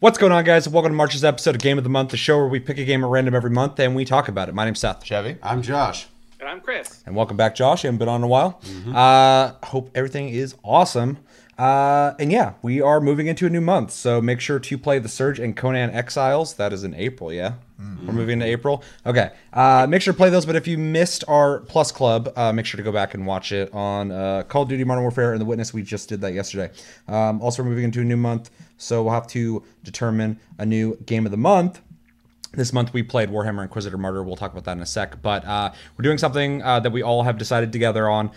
What's going on, guys? Welcome to March's episode of Game of the Month, the show where we pick a game at random every month and we talk about it. My name's Seth. Chevy. I'm Josh. And I'm Chris. And welcome back, Josh. You haven't been on in a while. Hope everything is awesome. And yeah, we are moving into a new month, so make sure to play The Surge and Conan Exiles. That is in April, yeah? We're moving to April? Okay. Make sure to play those, but if you missed our Plus Club, make sure to go back and watch it on Call of Duty Modern Warfare and The Witness. We just did that yesterday. Also, we're moving into a new month, so we'll have to determine a new Game of the Month. This month we played Warhammer Inquisitor Martyr. We'll talk about that in a sec. But we're doing something that we all have decided together on.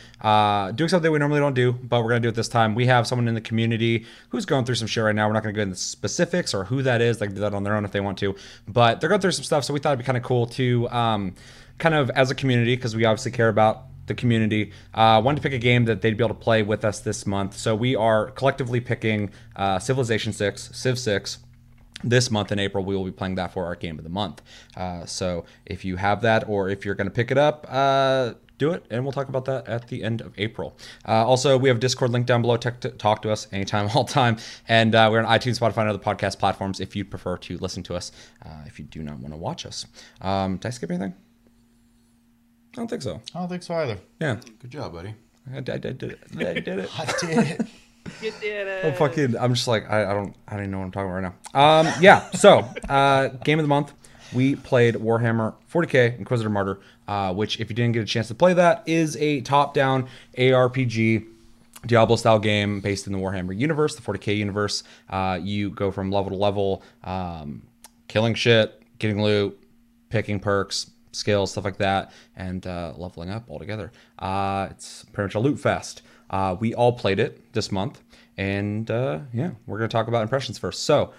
Doing something we normally don't do, but we're going to do it this time. We have someone in the community who's going through some shit right now. We're not going to go into specifics or who that is. They can do that on their own if they want to. But they're going through some stuff, so we thought it'd be kind of cool to kind of, as a community, because we obviously care about the community, wanted to pick a game that they'd be able to play with us this month. So we are collectively picking Civilization VI, Civ 6. This month in April, we will be playing that for our Game of the Month. So if you have that, or if you're going to pick it up, do it, and we'll talk about that at the end of April. Also, we have a Discord link down below. Talk to us anytime, all time. And we're on iTunes, Spotify, and other podcast platforms if you'd prefer to listen to us, if you do not want to watch us. Did I skip anything? I don't think so. I don't think so either. Yeah. Good job, buddy. I did it. I did it. You did it. Oh, fucking, I'm just like, I don't even know what I'm talking about right now. Yeah, so Game of the Month, we played Warhammer 40K Inquisitor Martyr, which, if you didn't get a chance to play, that is a top-down ARPG Diablo-style game based in the Warhammer universe, the 40K universe. You go from level to level, killing shit, getting loot, picking perks, skills, stuff like that, and leveling up altogether. It's pretty much a loot fest. We all played it this month, and yeah, we're going to talk about impressions first. So,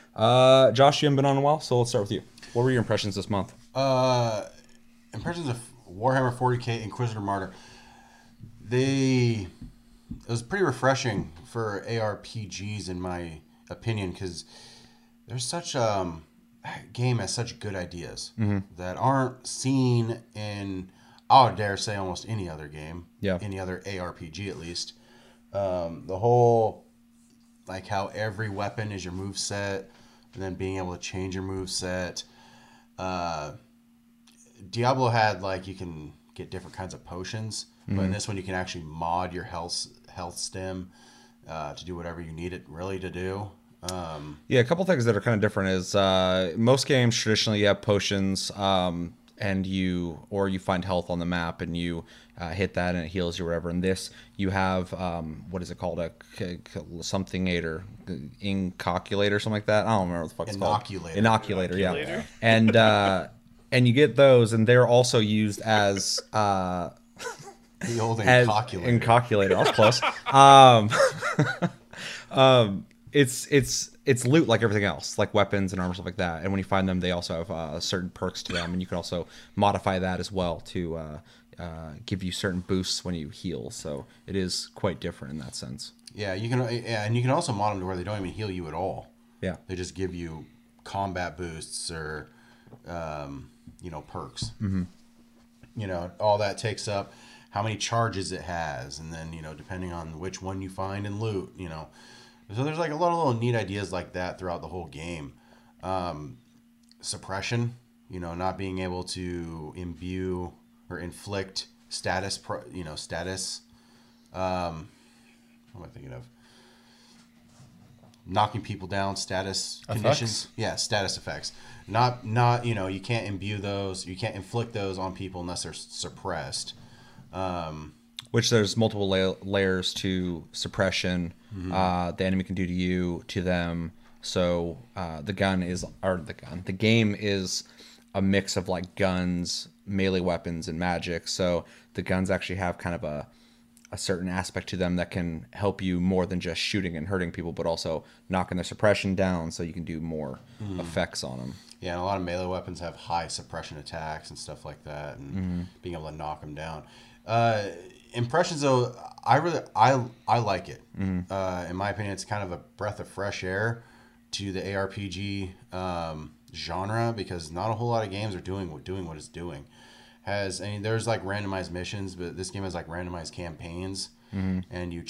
Josh, you haven't been on in a while, so let's start with you. What were your impressions this month? Impressions of Warhammer 40K Inquisitor Martyr. It was pretty refreshing for ARPGs, in my opinion, because there's such game has such good ideas that aren't seen in, I would dare say, almost any other game. Yeah. Any other ARPG, at least. The whole, like, how every weapon is your moveset, and then being able to change your moveset. Diablo had, like, you can get different kinds of potions, but in this one you can actually mod your health stem to do whatever you need it really to do. Yeah, a couple things that are kind of different is most games traditionally you have potions, and you find health on the map, and you hit that and it heals you or whatever. In this, you have what is it called, a something-ator, incoculator, something like that. I don't remember what the fuck it's called. Inoculator, yeah. And and you get those, and they're also used as the old incoculator. Incoculator, I was close. It's loot like everything else, like weapons and armor, stuff like that. And when you find them, they also have certain perks to them, and you can also modify that as well to give you certain boosts when you heal. So it is quite different in that sense. Yeah, you can, and you can also mod them to where they don't even heal you at all. Yeah, they just give you combat boosts or you know, perks. You know, all that takes up how many charges it has, and then, you know, depending on which one you find and loot, you know. So there's, like, a lot of little neat ideas like that throughout the whole game. Suppression, you know, not being able to imbue or inflict status, you know, status. What am I thinking of? Knocking people down, status effects? Conditions. Yeah, status effects. Not, you know, you can't imbue those. You can't inflict those on people unless they're suppressed. Which there's multiple layers to suppression. The enemy can do to you, to them. So the game is a mix of, like, guns, melee weapons, and magic. So the guns actually have kind of a certain aspect to them that can help you more than just shooting and hurting people, but also knocking their suppression down, so you can do more effects on them. Yeah, and a lot of melee weapons have high suppression attacks and stuff like that, and being able to knock them down. Impressions, though, I like it. In my opinion, it's kind of a breath of fresh air to the ARPG genre, because not a whole lot of games are doing what it's doing. There's, like, randomized missions, but this game has, like, randomized campaigns, and you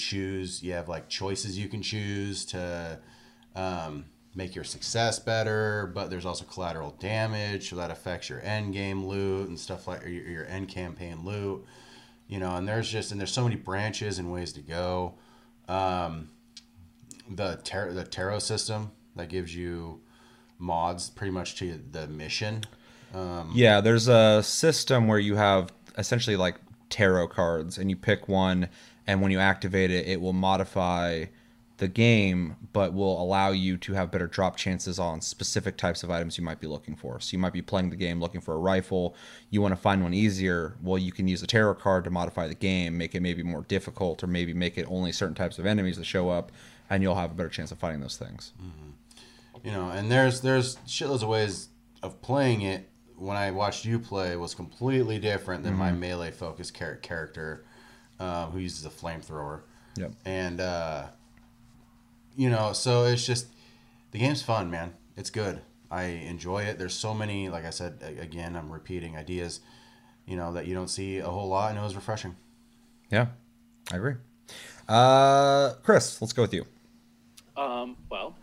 have, like, choices you can choose to make your success better, but there's also collateral damage, so that affects your end game loot and stuff like, or your end campaign loot, you know. And there's just, and there's so many branches and ways to go. The tarot system that gives you mods pretty much to the mission. Yeah, there's a system where you have essentially like tarot cards, and you pick one, and when you activate it, it will modify the game, but will allow you to have better drop chances on specific types of items you might be looking for. So you might be playing the game looking for a rifle. You want to find one easier. Well, you can use a tarot card to modify the game, make it maybe more difficult, or maybe make it only certain types of enemies that show up, and you'll have a better chance of fighting those things. Mm-hmm. You know, and there's shitloads of ways of playing it. When I watched you play, it was completely different than my melee focused character who uses a flamethrower. Yep. And you know, so it's just, the game's fun, man. It's good. I enjoy it. There's so many, like I said, again, I'm repeating ideas, you know, that you don't see a whole lot, and it was refreshing. Yeah, I agree. Chris, let's go with you. Well,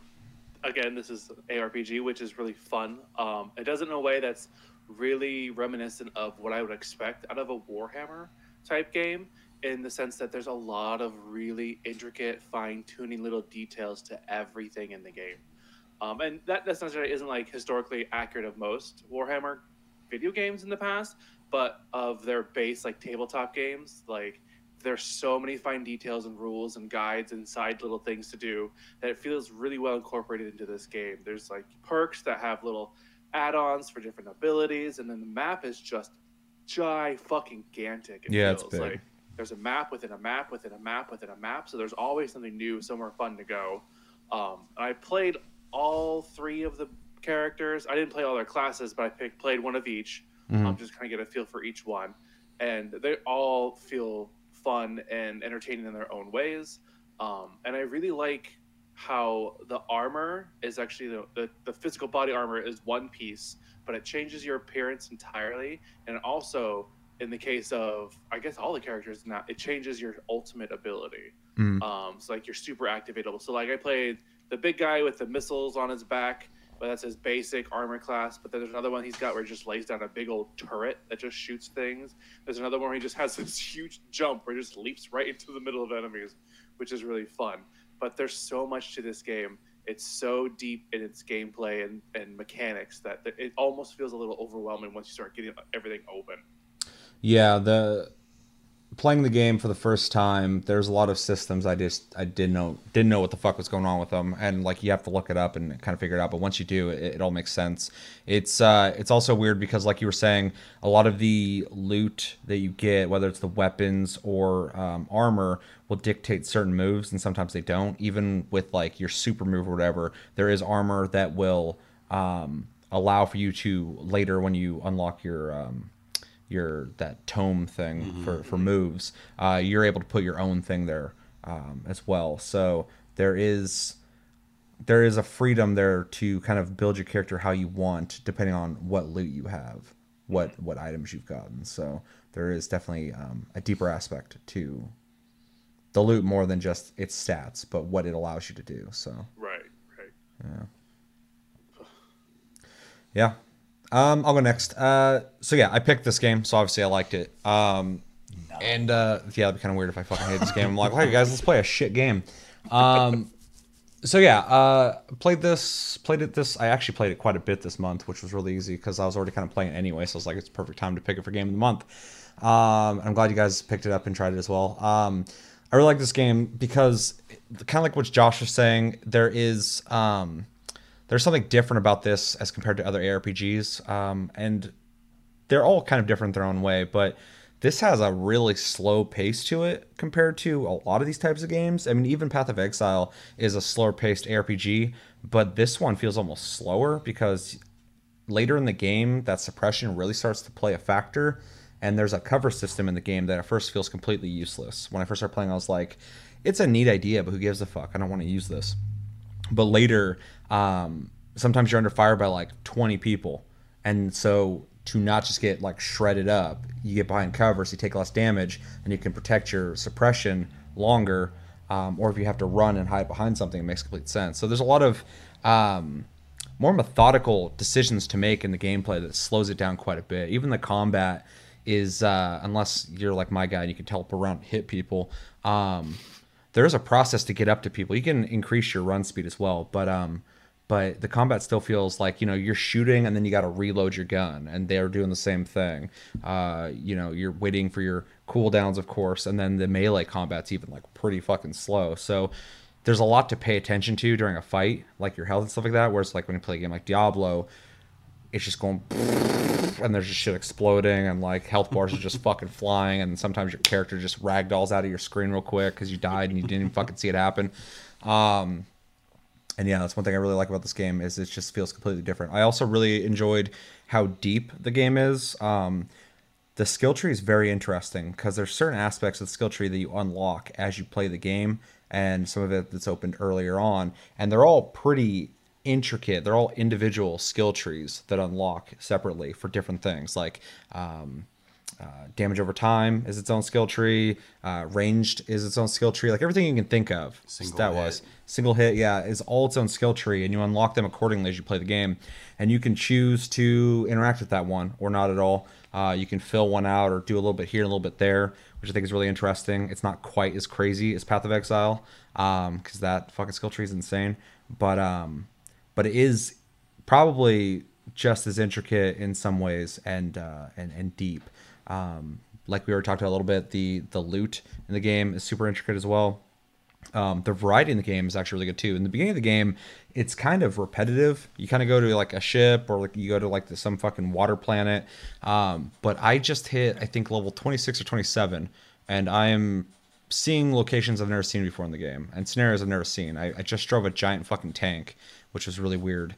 again, this is ARPG, which is really fun. It does it in a way that's really reminiscent of what I would expect out of a Warhammer type game, in the sense that there's a lot of really intricate, fine-tuning little details to everything in the game. And that necessarily isn't like historically accurate of most Warhammer video games in the past, but of their base like tabletop games, like there's so many fine details and rules and guides and side little things to do that it feels really well incorporated into this game. There's like perks that have little add-ons for different abilities, and then the map is just fucking gigantic. Yeah, it's big. Like, there's a map within a map within a map within a map, so there's always something new, somewhere fun to go. I played all three of the characters. I didn't play all their classes, but I played one of each. Just kind of get a feel for each one, and they all feel fun and entertaining in their own ways. And I really like how the armor is actually the physical body armor is one piece, but it changes your appearance entirely, and also, in the case of, I guess, all the characters now, it changes your ultimate ability. So, like, you're super activatable. So, like, I played the big guy with the missiles on his back, but that's his basic armor class. But then there's another one he's got where he just lays down a big old turret that just shoots things. There's another one where he just has this huge jump where he just leaps right into the middle of enemies, which is really fun. But there's so much to this game. It's so deep in its gameplay and mechanics that it almost feels a little overwhelming once you start getting everything open. Yeah, the playing the game for the first time, there's a lot of systems I didn't know what the fuck was going on with them, and like you have to look it up and kind of figure it out. But once you do, it all makes sense. It's also weird because, like you were saying, a lot of the loot that you get, whether it's the weapons or armor, will dictate certain moves, and sometimes they don't. Even with like your super move or whatever, there is armor that will allow for you to later, when you unlock your that tome thing for moves, you're able to put your own thing there as well. So there is a freedom there to kind of build your character how you want, depending on what loot you have, what items you've gotten. So there is definitely a deeper aspect to the loot, more than just its stats, but what it allows you to do. So right. Yeah. I'll go next. So yeah, I picked this game, so obviously I liked it. Yeah, that'd be kind of weird if I fucking hated this game. I'm like, well, hey guys, let's play a shit game. So yeah, I actually played it quite a bit this month, which was really easy because I was already kind of playing it anyway. So I was like, it's a perfect time to pick it for game of the month. I'm glad you guys picked it up and tried it as well. I really like this game because, kind of like what Josh was saying, there's something different about this as compared to other ARPGs, and they're all kind of different in their own way, but this has a really slow pace to it compared to a lot of these types of games. I mean, even Path of Exile is a slower-paced ARPG, but this one feels almost slower because later in the game, that suppression really starts to play a factor, and there's a cover system in the game that at first feels completely useless. When I first started playing, I was like, it's a neat idea, but who gives a fuck? I don't want to use this. But later, sometimes you're under fire by like 20 people. And so to not just get like shredded up, you get behind cover, so you take less damage and you can protect your suppression longer. Or if you have to run and hide behind something, it makes complete sense. So there's a lot of more methodical decisions to make in the gameplay that slows it down quite a bit. Even the combat is, unless you're like my guy and you can teleport around and hit people, there is a process to get up to people. You can increase your run speed as well, but the combat still feels like, you know, you're shooting and then you got to reload your gun, and they're doing the same thing. You know, you're waiting for your cooldowns, of course, and then the melee combat's even like pretty fucking slow. So there's a lot to pay attention to during a fight, like your health and stuff like that, where it's like when you play a game like Diablo, it's just going and there's just shit exploding, and like health bars are just fucking flying, and sometimes your character just ragdolls out of your screen real quick because you died and you didn't even fucking see it happen. And yeah, that's one thing I really like about this game, is it just feels completely different. I also really enjoyed how deep the game is. The skill tree is very interesting because there's certain aspects of the skill tree that you unlock as you play the game, and some of it that's opened earlier on. And they're all pretty intricate. They're all individual skill trees that unlock separately for different things, like damage over time is its own skill tree. Ranged is its own skill tree. Like everything you can think of. Single hit, yeah, is all its own skill tree, and you unlock them accordingly as you play the game. And you can choose to interact with that one or not at all. You can fill one out or do a little bit here, a little bit there, which I think is really interesting. It's not quite as crazy as Path of Exile, because that fucking skill tree is insane. But it is probably just as intricate in some ways, and deep. Like we already talked about a little bit, the loot in the game is super intricate as well. The variety in the game is actually really good too. In the beginning of the game, it's kind of repetitive. You kind of go to like a ship, or like you go to like some fucking water planet. But I just hit, I think, level 26 or 27, and I am seeing locations I've never seen before in the game, and scenarios I've never seen. I just drove a giant fucking tank, which was really weird.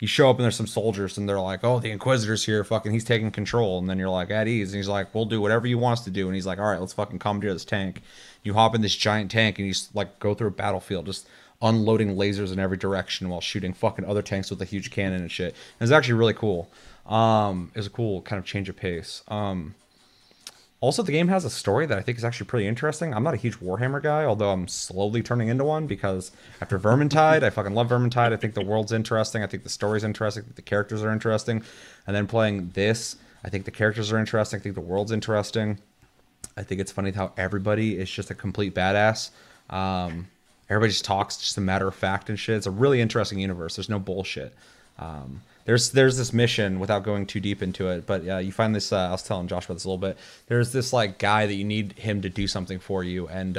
You show up and there's some soldiers and they're like, oh, the Inquisitor's here, fucking, he's taking control. And then you're like, at ease. And he's like, we'll do whatever you want us to do. And he's like, all right, let's fucking commandeer this tank. You hop in this giant tank and you just like go through a battlefield, just unloading lasers in every direction while shooting fucking other tanks with a huge cannon and shit. And it's actually really cool. It was a cool kind of change of pace. Also, the game has a story that I think is actually pretty interesting. I'm not a huge Warhammer guy, although I'm slowly turning into one, because after Vermintide, I fucking love Vermintide. I think the world's interesting. I think the story's interesting. I think the characters are interesting. And then playing this, I think the characters are interesting. I think the world's interesting. I think it's funny how everybody is just a complete badass. Everybody just talks, just a matter of fact and shit. It's a really interesting universe. There's no bullshit. There's this mission, without going too deep into it, but you find this, I was telling Josh about this a little bit, there's this like guy that you need him to do something for you, and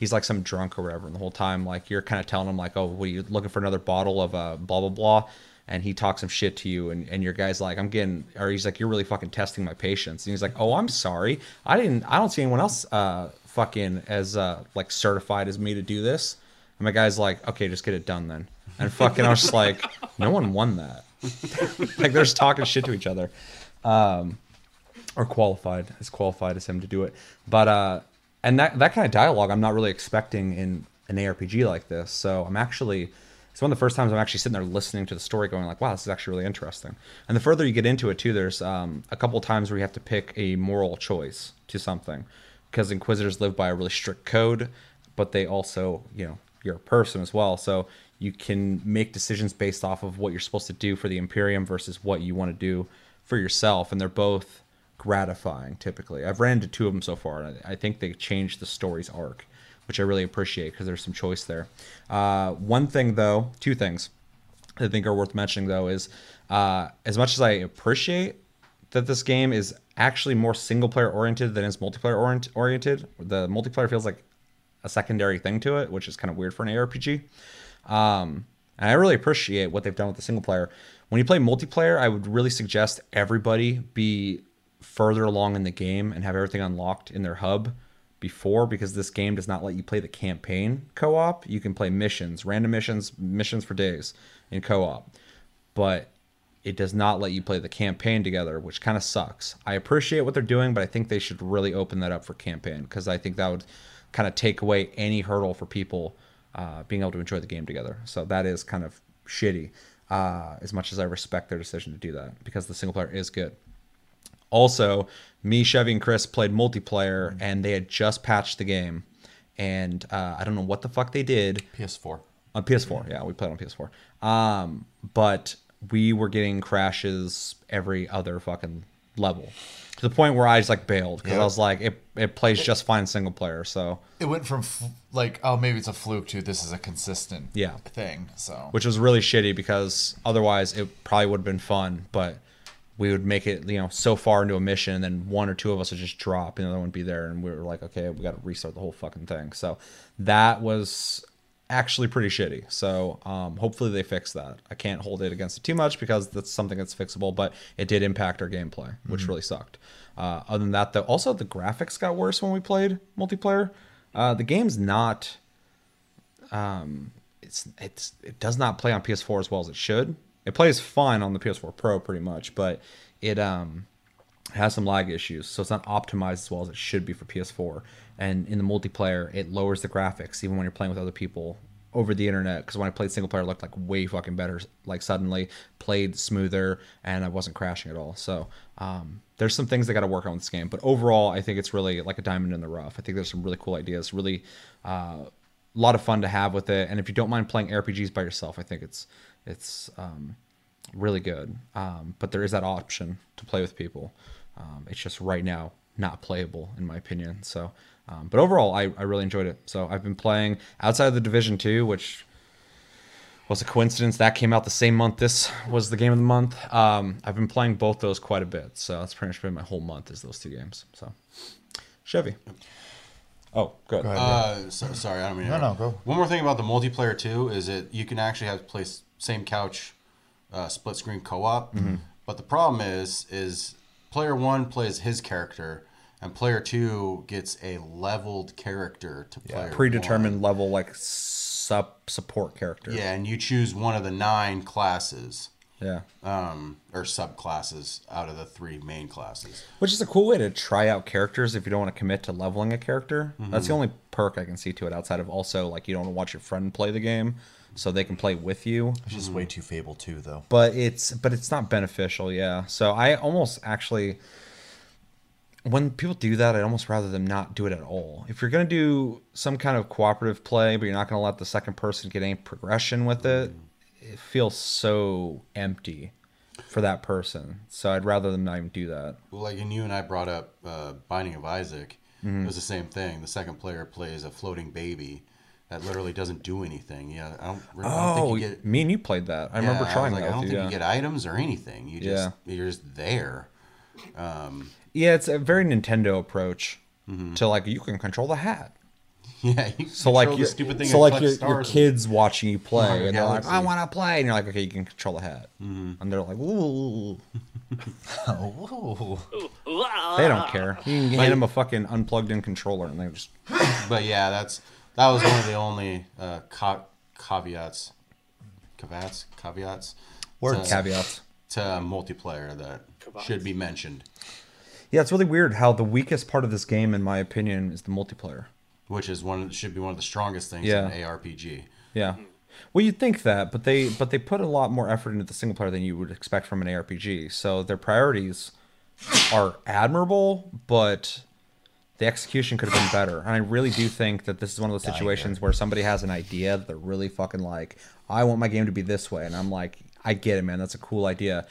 he's like some drunk or whatever, and the whole time like you're kind of telling him like, oh, what are you looking for, another bottle of blah blah blah, and he talks some shit to you, and your guy's like, he's like, you're really fucking testing my patience, and he's like, oh, I'm sorry, I don't see anyone else fucking as like certified as me to do this. And my guy's like, okay, just get it done then. And fucking I was just like, no one won that. Like they're just talking shit to each other, or qualified as him to do it. But and that kind of dialogue I'm not really expecting in an ARPG like this, so it's one of the first times I'm actually sitting there listening to the story going like, wow, this is actually really interesting. And the further you get into it too, there's a couple times where you have to pick a moral choice to something, because Inquisitors live by a really strict code, but they also, you know, you're a person as well, so you can make decisions based off of what you're supposed to do for the Imperium versus what you want to do for yourself. And they're both gratifying, typically. I've ran into two of them so far, and I think they changed the story's arc, which I really appreciate because there's some choice there. Two things I think are worth mentioning, though, is as much as I appreciate that this game is actually more single-player oriented than it's multiplayer oriented, the multiplayer feels like a secondary thing to it, which is kind of weird for an ARPG. And I really appreciate what they've done with the single player. When you play multiplayer, I would really suggest everybody be further along in the game and have everything unlocked in their hub before, because this game does not let you play the campaign co-op. You can play missions, random missions for days in co-op, but it does not let you play the campaign together, which kind of sucks. I appreciate what they're doing, but I think they should really open that up for campaign, because I think that would kind of take away any hurdle for people being able to enjoy the game together. So that is kind of shitty, as much as I respect their decision to do that, because the single player is good. Also, me, Chevy, and Chris played multiplayer, and they had just patched the game. And I don't know what the fuck they did. PS4. On PS4, yeah, we played on PS4. But we were getting crashes every other fucking level, to the point where I just like bailed, because I was like, it plays just fine single player. So it went from like, oh, maybe it's a fluke to this is a consistent thing. So which was really shitty, because otherwise it probably would have been fun, but we would make it, you know, so far into a mission, and then one or two of us would just drop, and the other one would be there, and we were like, okay, we got to restart the whole fucking thing. So that was actually pretty shitty. So hopefully they fix that. I can't hold it against it too much, because that's something that's fixable, but it did impact our gameplay, which really sucked. Other than that, though, also the graphics got worse when we played multiplayer. The game's not it does not play on PS4 as well as it should. It plays fine on the PS4 Pro pretty much, but it has some lag issues, so it's not optimized as well as it should be for PS4. And in the multiplayer, it lowers the graphics, even when you're playing with other people over the internet. Because when I played single player, it looked like way fucking better. Like suddenly, played smoother, and I wasn't crashing at all. So there's some things they got to work on with this game. But overall, I think it's really like a diamond in the rough. I think there's some really cool ideas, really a lot of fun to have with it. And if you don't mind playing RPGs by yourself, I think it's really good. But there is that option to play with people. It's just right now not playable, in my opinion. So, but overall, I really enjoyed it. So I've been playing outside of The Division 2, which was a coincidence. That came out the same month this was the game of the month. I've been playing both those quite a bit. So that's pretty much been my whole month, is those two games. So, Chevy. Oh, good. Go ahead, sorry, I don't mean. No, go. One more thing about the multiplayer too is you can actually have play same couch, split screen co-op. Mm-hmm. But the problem is player one plays his character, and player two gets a leveled character to player predetermined one. Level, like support character. Yeah, and you choose one of the 9 classes. Yeah. Or subclasses out of the 3 main classes. Which is a cool way to try out characters if you don't want to commit to leveling a character. Mm-hmm. That's the only perk I can see to it, outside of also like you don't want to watch your friend play the game, so they can play with you. Which is way too Fable 2, though. But it's not beneficial, yeah. So I almost actually, when people do that, I'd almost rather them not do it at all. If you're going to do some kind of cooperative play, but you're not going to let the second person get any progression with it, it feels so empty for that person. So I'd rather them not even do that. Well, like, and you and I brought up Binding of Isaac. Mm-hmm. It was the same thing. The second player plays a floating baby that literally doesn't do anything. Yeah, I don't think you get. Me and you played that. I remember trying. I don't think you get items or anything. You just you're just there. Yeah, it's a very Nintendo approach to like you can control the hat. Yeah, you so like you stupid thing. So like your kids watching you play, and they're like, "I want to play," and you're like, "Okay, you can control the hat," and they're like, "Ooh." They don't care. You can hand them a fucking unplugged-in controller, and they just. But yeah, that's. That was one of the only caveats to multiplayer that should be mentioned. Yeah, it's really weird how the weakest part of this game, in my opinion, is the multiplayer, which is should be one of the strongest things in an ARPG. Yeah, well, you'd think that, but they put a lot more effort into the single player than you would expect from an ARPG. So their priorities are admirable, but the execution could have been better. And I really do think that this is one of those situations where somebody has an idea that they're really fucking like, I want my game to be this way. And I'm like, I get it, man. That's a cool idea.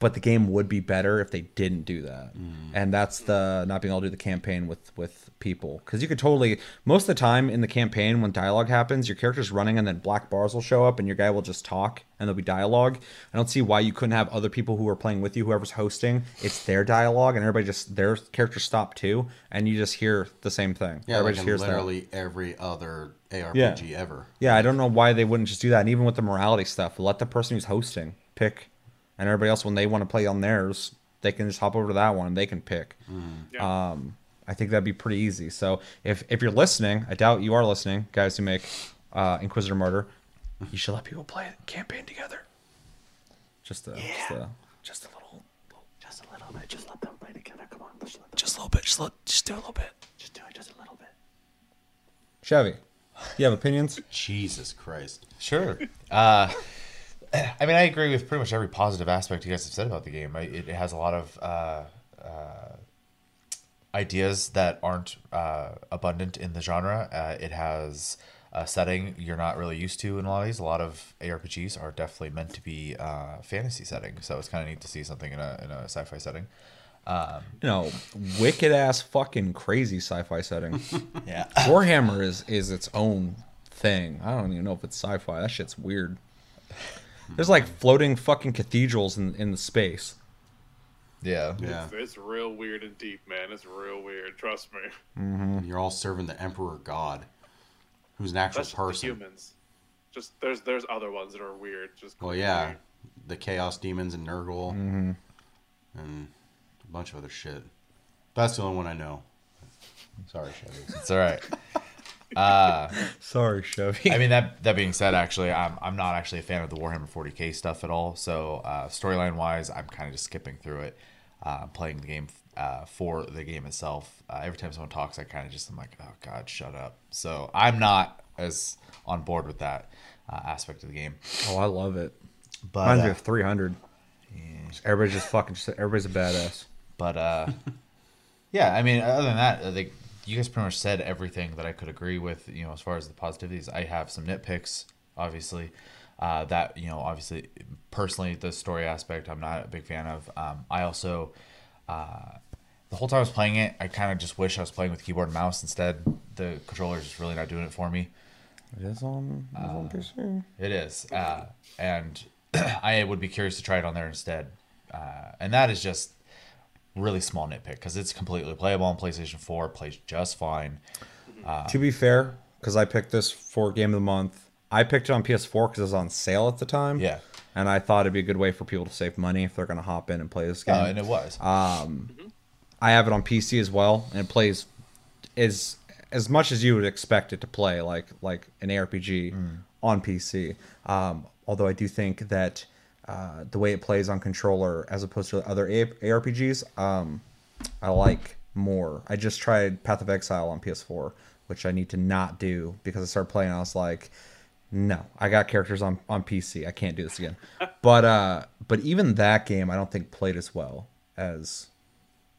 But the game would be better if they didn't do that. And that's the not being able to do the campaign with people. Because you could totally, most of the time in the campaign when dialogue happens, your character's running and then black bars will show up and your guy will just talk and there'll be dialogue. I don't see why you couldn't have other people who are playing with you, whoever's hosting, it's their dialogue, and everybody just, their character stopped too, and you just hear the same thing. Yeah, everybody just hears literally that. Every other ARPG ever. Yeah, I don't know why they wouldn't just do that. And even with the morality stuff, let the person who's hosting pick, and everybody else, when they want to play on theirs, they can just hop over to that one and they can pick. I think that'd be pretty easy. So if you're listening, I doubt you are listening, guys who make Inquisitor Martyr, you should let people play the campaign together. Just a little bit. Just let them play together. Come on, just do a little bit. Chevy, you have opinions? Jesus Christ. Sure. I mean, I agree with pretty much every positive aspect you guys have said about the game. It has a lot of ideas that aren't abundant in the genre. It has setting you're not really used to in a lot of these. A lot of ARPGs are definitely meant to be fantasy setting, so it's kind of neat to see something in a sci-fi setting. You know, wicked ass fucking crazy sci-fi setting. Yeah, Warhammer is its own thing. I don't even know if it's sci-fi. That shit's weird. There's like floating fucking cathedrals in the space. Yeah, yeah. It's real weird and deep, man. It's real weird. Trust me. Mm-hmm. You're all serving the Emperor God, who's an actual person. Humans. Just there's other ones that are weird. Just well, yeah, weird. The Chaos Demons and Nurgle, mm-hmm. and a bunch of other shit. That's the only one I know. Sorry, Chevy. It's all right. Sorry, Chevy. I mean, that being said, actually, I'm not actually a fan of the Warhammer 40K stuff at all. So storyline wise, I'm kind of just skipping through it, playing the game for the game itself. Every time someone talks, I kind of just am like, oh god, shut up. So I'm not as on board with that aspect of the game. Oh, I love it. But reminds me of 300. Yeah. Everybody's just fucking. Everybody's a badass. But yeah, I mean, other than that, they. You guys pretty much said everything that I could agree with, you know, as far as the positivities. I have some nitpicks, obviously, that, you know, obviously, personally, the story aspect I'm not a big fan of. I also, the whole time I was playing it, I kind of just wish I was playing with keyboard and mouse instead. The controller is just really not doing it for me. It is on PC. It is. And I would be curious to try it on there instead. And that is just... really small nitpick because it's completely playable on PlayStation 4. Plays just fine. To be fair, because I picked this for Game of the Month, I picked it on PS4 because it was on sale at the time. Yeah, and I thought it'd be a good way for people to save money if they're going to hop in and play this game. And it was. I have it on PC as well, and it plays as much as you would expect it to play, like an ARPG on PC. Although I do think that. The way it plays on controller as opposed to other ARPGs, I like more. I just tried Path of Exile on PS4, which I need to not do because I started playing and I was like, no, I got characters on PC. I can't do this again. But even that game, I don't think played as well as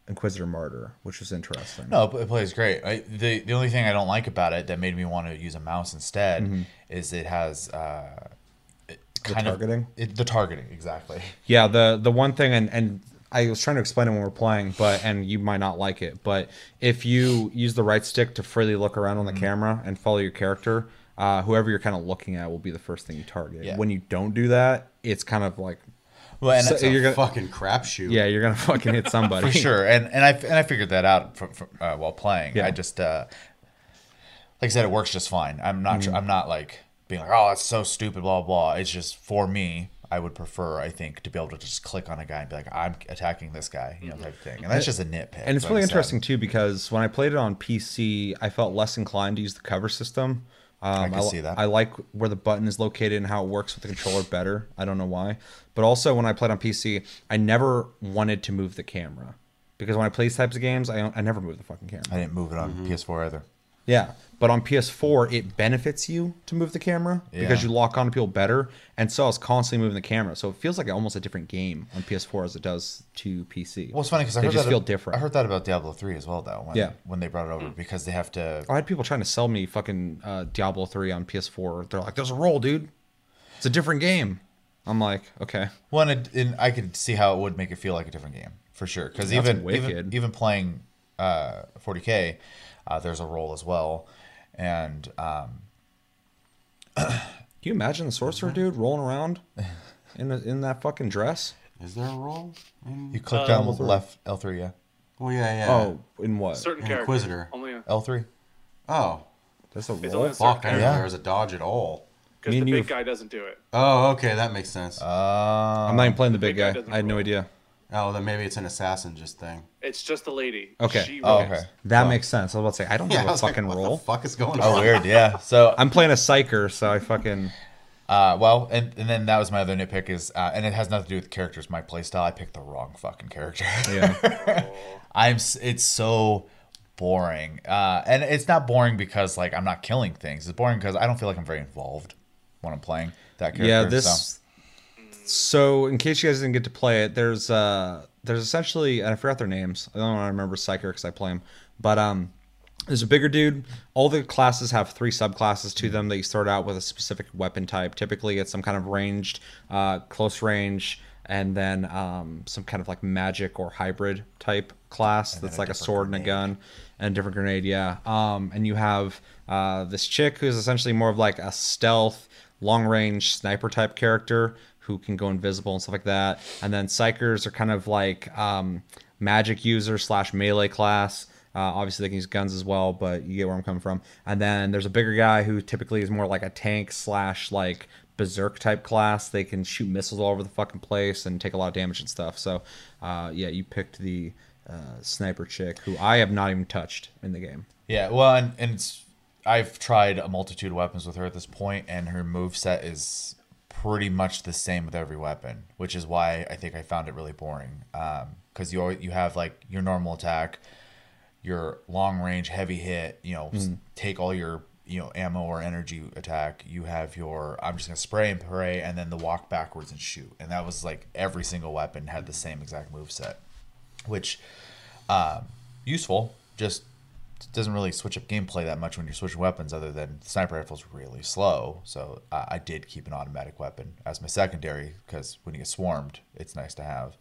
Inquisitor Martyr, which is interesting. No, it plays great. The only thing I don't like about it that made me want to use a mouse instead is it has... The targeting, exactly. Yeah, the one thing, and I was trying to explain it when we were playing, and you might not like it, but if you use the right stick to freely look around on the camera and follow your character, whoever you're kind of looking at will be the first thing you target. Yeah. When you don't do that, it's kind of like... Well, and so you're gonna fucking crapshoot. Yeah, you're gonna fucking hit somebody for sure. And I figured that out from while playing. Yeah. I just like I said, it works just fine. I'm not like. Being like, oh, that's so stupid, blah, blah, blah. It's just, for me, I would prefer, I think, to be able to just click on a guy and be like, I'm attacking this guy, you know, type thing. And that's just a nitpick. And it's really interesting, too, because when I played it on PC, I felt less inclined to use the cover system. I can see that. I like where the button is located and how it works with the controller better. I don't know why. But also, when I played on PC, I never wanted to move the camera. Because when I play these types of games, I never move the fucking camera. I didn't move it on PS4 either. Yeah, but on PS4, it benefits you to move the camera because you lock on to people better. And so I was constantly moving the camera. So it feels like almost a different game on PS4 as it does to PC. Well, it's funny because I heard that about Diablo 3 as well, though, when they brought it over because they have to... I had people trying to sell me fucking Diablo 3 on PS4. They're like, there's a roll, dude. It's a different game. I'm like, okay. Well, and I could see how it would make it feel like a different game, for sure. Because even playing 40K... there's a role as well, and can you imagine the sorcerer dude rolling around in that fucking dress? Is there a role? You click down with left L3, yeah. Well, yeah, yeah. Oh, in what? Certain character. Inquisitor. Only a... L3. Oh, that's a role. Fuck, I don't know if there's a dodge at all. Because the big guy doesn't do it. Oh, okay, that makes sense. I'm not even playing the big guy. I had no idea. Oh, then maybe it's an assassin just thing. It's just a lady. Okay. That makes sense. I was about to say, I don't know what fucking role. What the fuck is going on? Oh, weird, yeah. So I'm playing a psyker, so I fucking... well, and then that was my other nitpick is... and it has nothing to do with characters. My playstyle, I picked the wrong fucking character. Yeah. It's so boring. And it's not boring because, like, I'm not killing things. It's boring because I don't feel like I'm very involved when I'm playing that character. Yeah, this... So, in case you guys didn't get to play it, there's essentially, and I forgot their names. I don't remember Psyker because I play them, but There's a bigger dude. All the classes have three subclasses to them that you start out with a specific weapon type. Typically, it's some kind of ranged, close range, and then some kind of like magic or hybrid type class that's like a sword and a gun and a different grenade. Yeah. And you have this chick who's essentially more of like a stealth, long range sniper type character who can go invisible and stuff like that. And then psychers are kind of like magic user slash melee class. Obviously, they can use guns as well, but you get where I'm coming from. And then there's a bigger guy who typically is more like a tank slash like berserk type class. They can shoot missiles all over the fucking place and take a lot of damage and stuff. So, yeah, you picked the sniper chick, who I have not even touched in the game. Yeah, well, and it's, I've tried a multitude of weapons with her at this point, and her moveset is pretty much the same with every weapon, which is why I think I found it really boring. Because you have like your normal attack, your long range heavy hit, you know, take all your, you know, ammo or energy attack. You have your, I'm just gonna spray and pray, and then the walk backwards and shoot. And that was like every single weapon had the same exact moveset, which useful, just doesn't really switch up gameplay that much when you're switching weapons, other than the sniper rifle's really slow. So I did keep an automatic weapon as my secondary, because when you get swarmed, it's nice to have.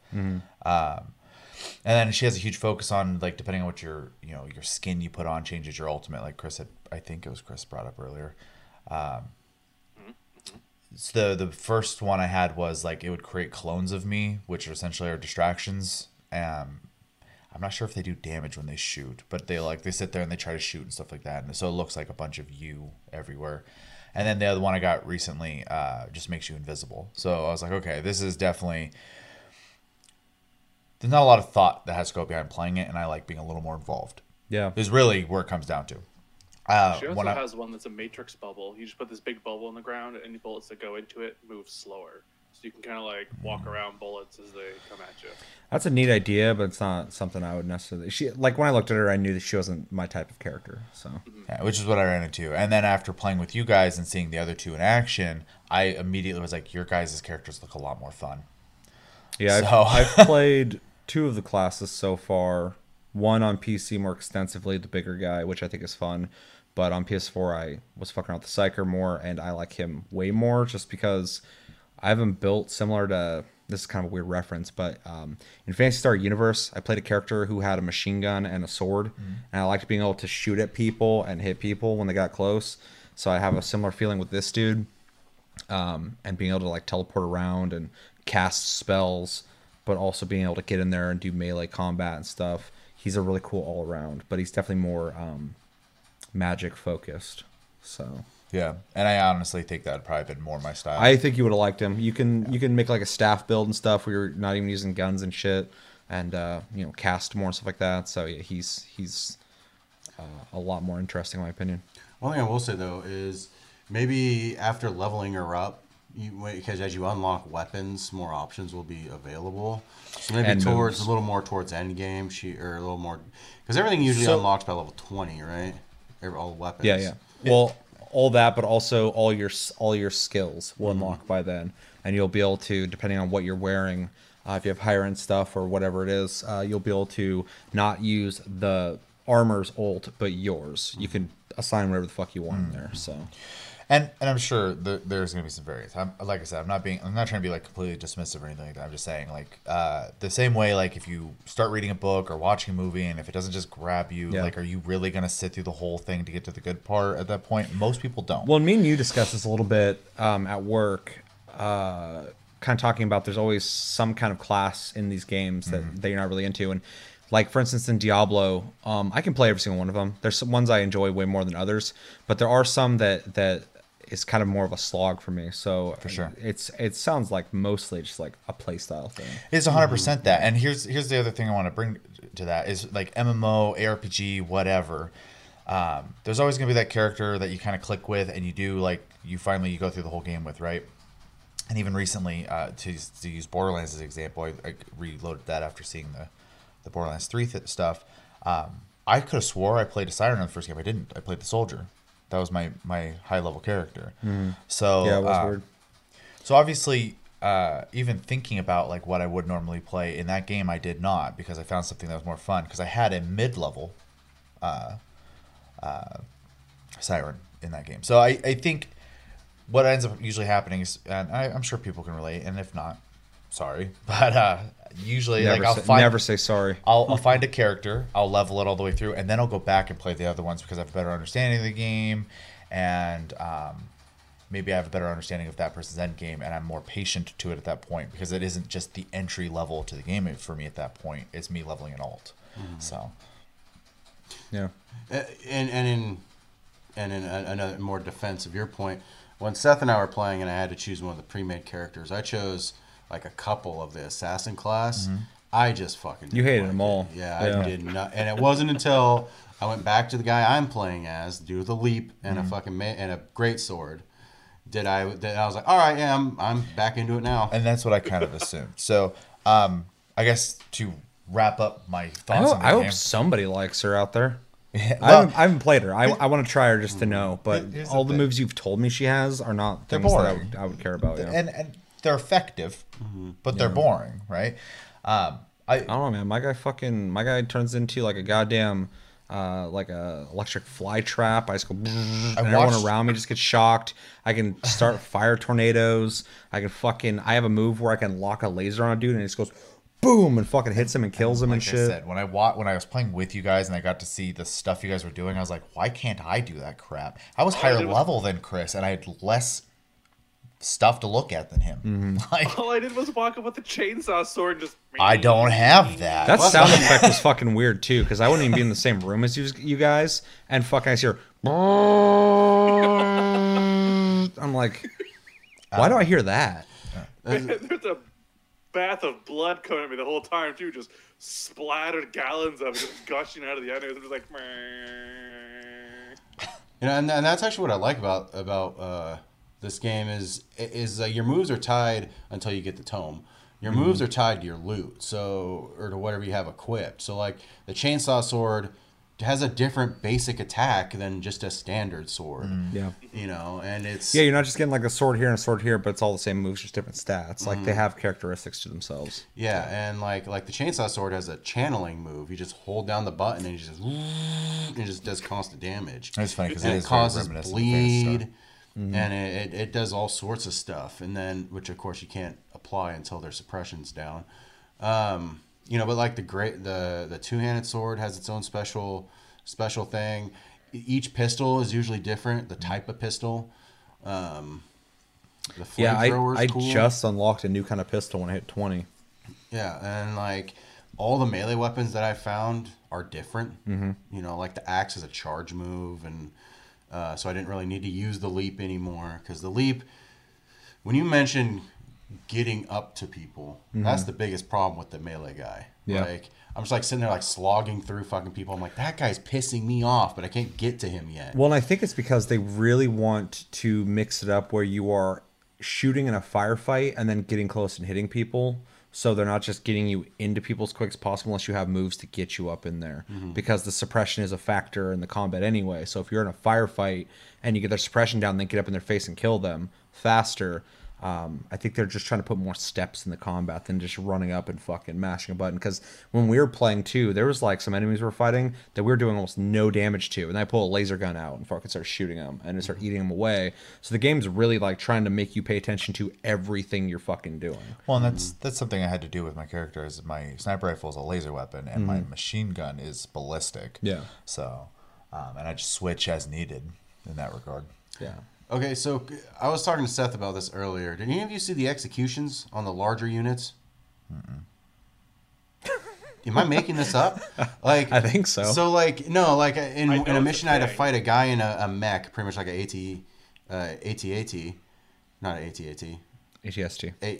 And then she has a huge focus on, like, depending on what your, you know, your skin you put on changes your ultimate, like Chris had, I think it was Chris brought up earlier. So the first one I had was like, it would create clones of me, which are essentially our distractions. I'm not sure if they do damage when they shoot, but they like, they sit there and they try to shoot and stuff like that. And so it looks like a bunch of you everywhere. And then the other one I got recently just makes you invisible. So I was like, okay, this is definitely, there's not a lot of thought that has to go behind playing it, and I like being a little more involved. Yeah. Is really where it comes down to. She also has one that's a matrix bubble. You just put this big bubble on the ground, and any bullets that go into it move slower. So you can kind of like walk around bullets as they come at you. That's a neat idea, but it's not something I would necessarily... She, like, when I looked at her, I knew that she wasn't my type of character. So yeah, which is what I ran into. And then after playing with you guys and seeing the other two in action, I immediately was like, your guys' characters look a lot more fun. Yeah, so. I've played... two of the classes so far, one on PC more extensively, the bigger guy, which I think is fun, but on PS4 I was fucking around with the psyker more, and I like him way more just because I haven't built similar to, this is kind of a weird reference, but in Phantasy Star Universe, I played a character who had a machine gun and a sword, and I liked being able to shoot at people and hit people when they got close, so I have a similar feeling with this dude, and being able to like teleport around and cast spells, but also being able to get in there and do melee combat and stuff. He's a really cool all around, but he's definitely more magic focused. So yeah, and I honestly think that would probably been more my style. I think you would have liked him. You can you can make like a staff build and stuff where you're not even using guns and shit, and you know, cast more and stuff like that. So yeah, he's a lot more interesting in my opinion. One thing I will say though is maybe after leveling her up, because as you unlock weapons, more options will be available. So maybe towards a little more towards end game, or a little more, because everything usually unlocks by level 20, right? All the weapons. Yeah. Well, all that, but also all your skills will unlock by then, and you'll be able to, depending on what you're wearing, if you have higher end stuff or whatever it is, you'll be able to not use the armor's ult, but yours. You can assign whatever the fuck you want in there. So. And I'm sure there's going to be some variance. Like I said, I'm not trying to be like completely dismissive or anything like that. I'm just saying like the same way, like if you start reading a book or watching a movie and if it doesn't just grab you, like, are you really going to sit through the whole thing to get to the good part at that point? Most people don't. Well, me and you discussed this a little bit at work, kind of talking about there's always some kind of class in these games that, that you're not really into. And like, for instance, in Diablo, I can play every single one of them. There's some ones I enjoy way more than others, but there are some that it's kind of more of a slog for me. So for sure. It sounds like mostly just like a playstyle thing. It's 100% that. And here's the other thing I want to bring to that is like MMO, ARPG, whatever. There's always going to be that character that you kind of click with and you do like you go through the whole game with, right? And even recently, to use Borderlands as an example, I reloaded that after seeing the Borderlands 3 stuff. I could have swore I played a siren in the first game. I didn't. I played the soldier. That was my high level character. So yeah, it was weird. So obviously, even thinking about like what I would normally play in that game, I did not, because I found something that was more fun, because I had a mid level Siren in that game. So I think what ends up usually happening is, and I'm sure people can relate, and if not, sorry, but usually never, like, I'll find a character, I'll level it all the way through, and then I'll go back and play the other ones because I have a better understanding of the game, and maybe I have a better understanding of that person's end game, and I'm more patient to it at that point because it isn't just the entry level to the game for me at that point. It's me leveling an alt. Mm-hmm. So, yeah. And in another more defense of your point, when Seth and I were playing and I had to choose one of the pre-made characters, I chose like a couple of the assassin class. Mm-hmm. I just fucking didn't. You hated them all. Yeah, yeah, I did not. And it wasn't until I went back to the guy I'm playing as, dude with a leap and mm-hmm. a fucking and a great sword. I was like, all right, yeah, I'm back into it now. And that's what I kind of assumed. So I guess to wrap up my thoughts on the game. I hope somebody likes her out there. Yeah, well, I haven't played her. I want to try her just to know. But all the moves you've told me she has are not things that I would care about. Yeah. And they're effective, mm-hmm. but they're boring, right? I don't know, man. My guy turns into like a goddamn... like a electric fly trap. I just go, and everyone around me just gets shocked. I can start fire tornadoes. I have a move where I can lock a laser on a dude and it just goes boom and fucking hits him and kills him and shit. Like I said, when I was playing with you guys and I got to see the stuff you guys were doing, I was like, why can't I do that crap? I was higher level than Chris and I had less stuff to look at than him. Mm-hmm. Like, all I did was walk up with a chainsaw sword. And just I don't have that. That sound effect was fucking weird too, because I wouldn't even be in the same room as you guys, and fucking I hear. I'm like, why do I hear that? There's a bath of blood coming at me the whole time too, just splattered gallons of it just gushing out of the end. It was like, you know, and that's actually what I like about. This game is your moves are tied until you get the tome. Your moves are tied to your loot, or to whatever you have equipped. So like the chainsaw sword has a different basic attack than just a standard sword. Yeah, you know, and it's you're not just getting like a sword here and a sword here, but it's all the same moves, just different stats. Like they have characteristics to themselves. Yeah, and like the chainsaw sword has a channeling move. You just hold down the button and it just does constant damage. That's funny because it causes bleed. Mm-hmm. And it does all sorts of stuff, and then which of course you can't apply until their suppression's down, you know. But like the two-handed sword has its own special thing. Each pistol is usually different. The type of pistol. The flamethrower's I cool. Just unlocked a new kind of pistol when I hit 20. Yeah, and like all the melee weapons that I found are different. Mm-hmm. You know, like the axe is a charge move and. So I didn't really need to use the leap anymore because the leap, when you mention getting up to people, that's the biggest problem with the melee guy. Yeah. Like I'm just like sitting there like slogging through fucking people. I'm like, that guy's pissing me off, but I can't get to him yet. Well, and I think it's because they really want to mix it up where you are shooting in a firefight and then getting close and hitting people. So they're not just getting you into people as quick as possible unless you have moves to get you up in there. Mm-hmm. Because the suppression is a factor in the combat anyway. So if you're in a firefight and you get their suppression down, then get up in their face and kill them faster. I think they're just trying to put more steps in the combat than just running up and fucking mashing a button. Because when we were playing too, there was like some enemies we were fighting that we were doing almost no damage to. And I pull a laser gun out and fucking start shooting them and start eating them away. So the game's really like trying to make you pay attention to everything you're fucking doing. Well, and that's something I had to do with my character is my sniper rifle is a laser weapon and my machine gun is ballistic. Yeah. So, and I just switch as needed in that regard. Yeah. Okay, so I was talking to Seth about this earlier. Did any of you see the executions on the larger units? Am I making this up? Like I think so. So like no, like in a mission, I had to fight a guy in a mech, pretty much like an ATST.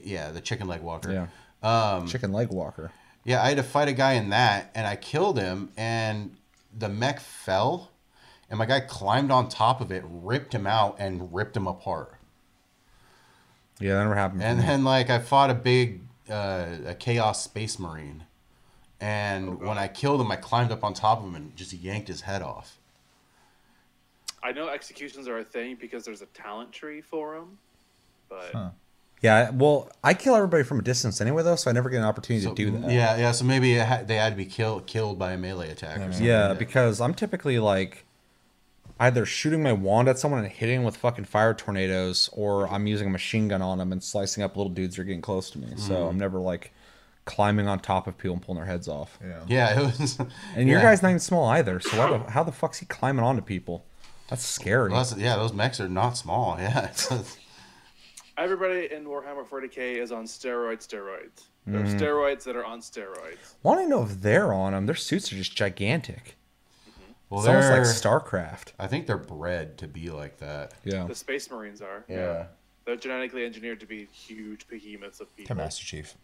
Yeah, the chicken leg walker. Yeah. Chicken leg walker. Yeah, I had to fight a guy in that, and I killed him, and the mech fell. And my guy climbed on top of it, ripped him out, and ripped him apart. Yeah, that never happened. And then, like, I fought a big a Chaos Space Marine. And when I killed him, I climbed up on top of him and just yanked his head off. I know executions are a thing because there's a talent tree for them. But... Huh. Yeah, well, I kill everybody from a distance anyway, though, so I never get an opportunity to do that. Yeah, yeah, so maybe they had to be killed by a melee attack or something. Yeah, because I'm typically, like... either shooting my wand at someone and hitting them with fucking fire tornadoes, or I'm using a machine gun on them and slicing up little dudes that are getting close to me. Mm. So I'm never like climbing on top of people and pulling their heads off. Yeah, yeah, it was. And your guy's not even small either. So how the fuck's he climbing onto people? That's scary. Well, that's, yeah, those mechs are not small. Yeah. Everybody in Warhammer 40K is on steroids. There are steroids that are on steroids. Well, I don't know if they're on them. Their suits are just gigantic. Well, it's almost like StarCraft. I think they're bred to be like that. Yeah. The Space Marines are. Yeah. Yeah. They're genetically engineered to be huge behemoths of people. They're Master Chief.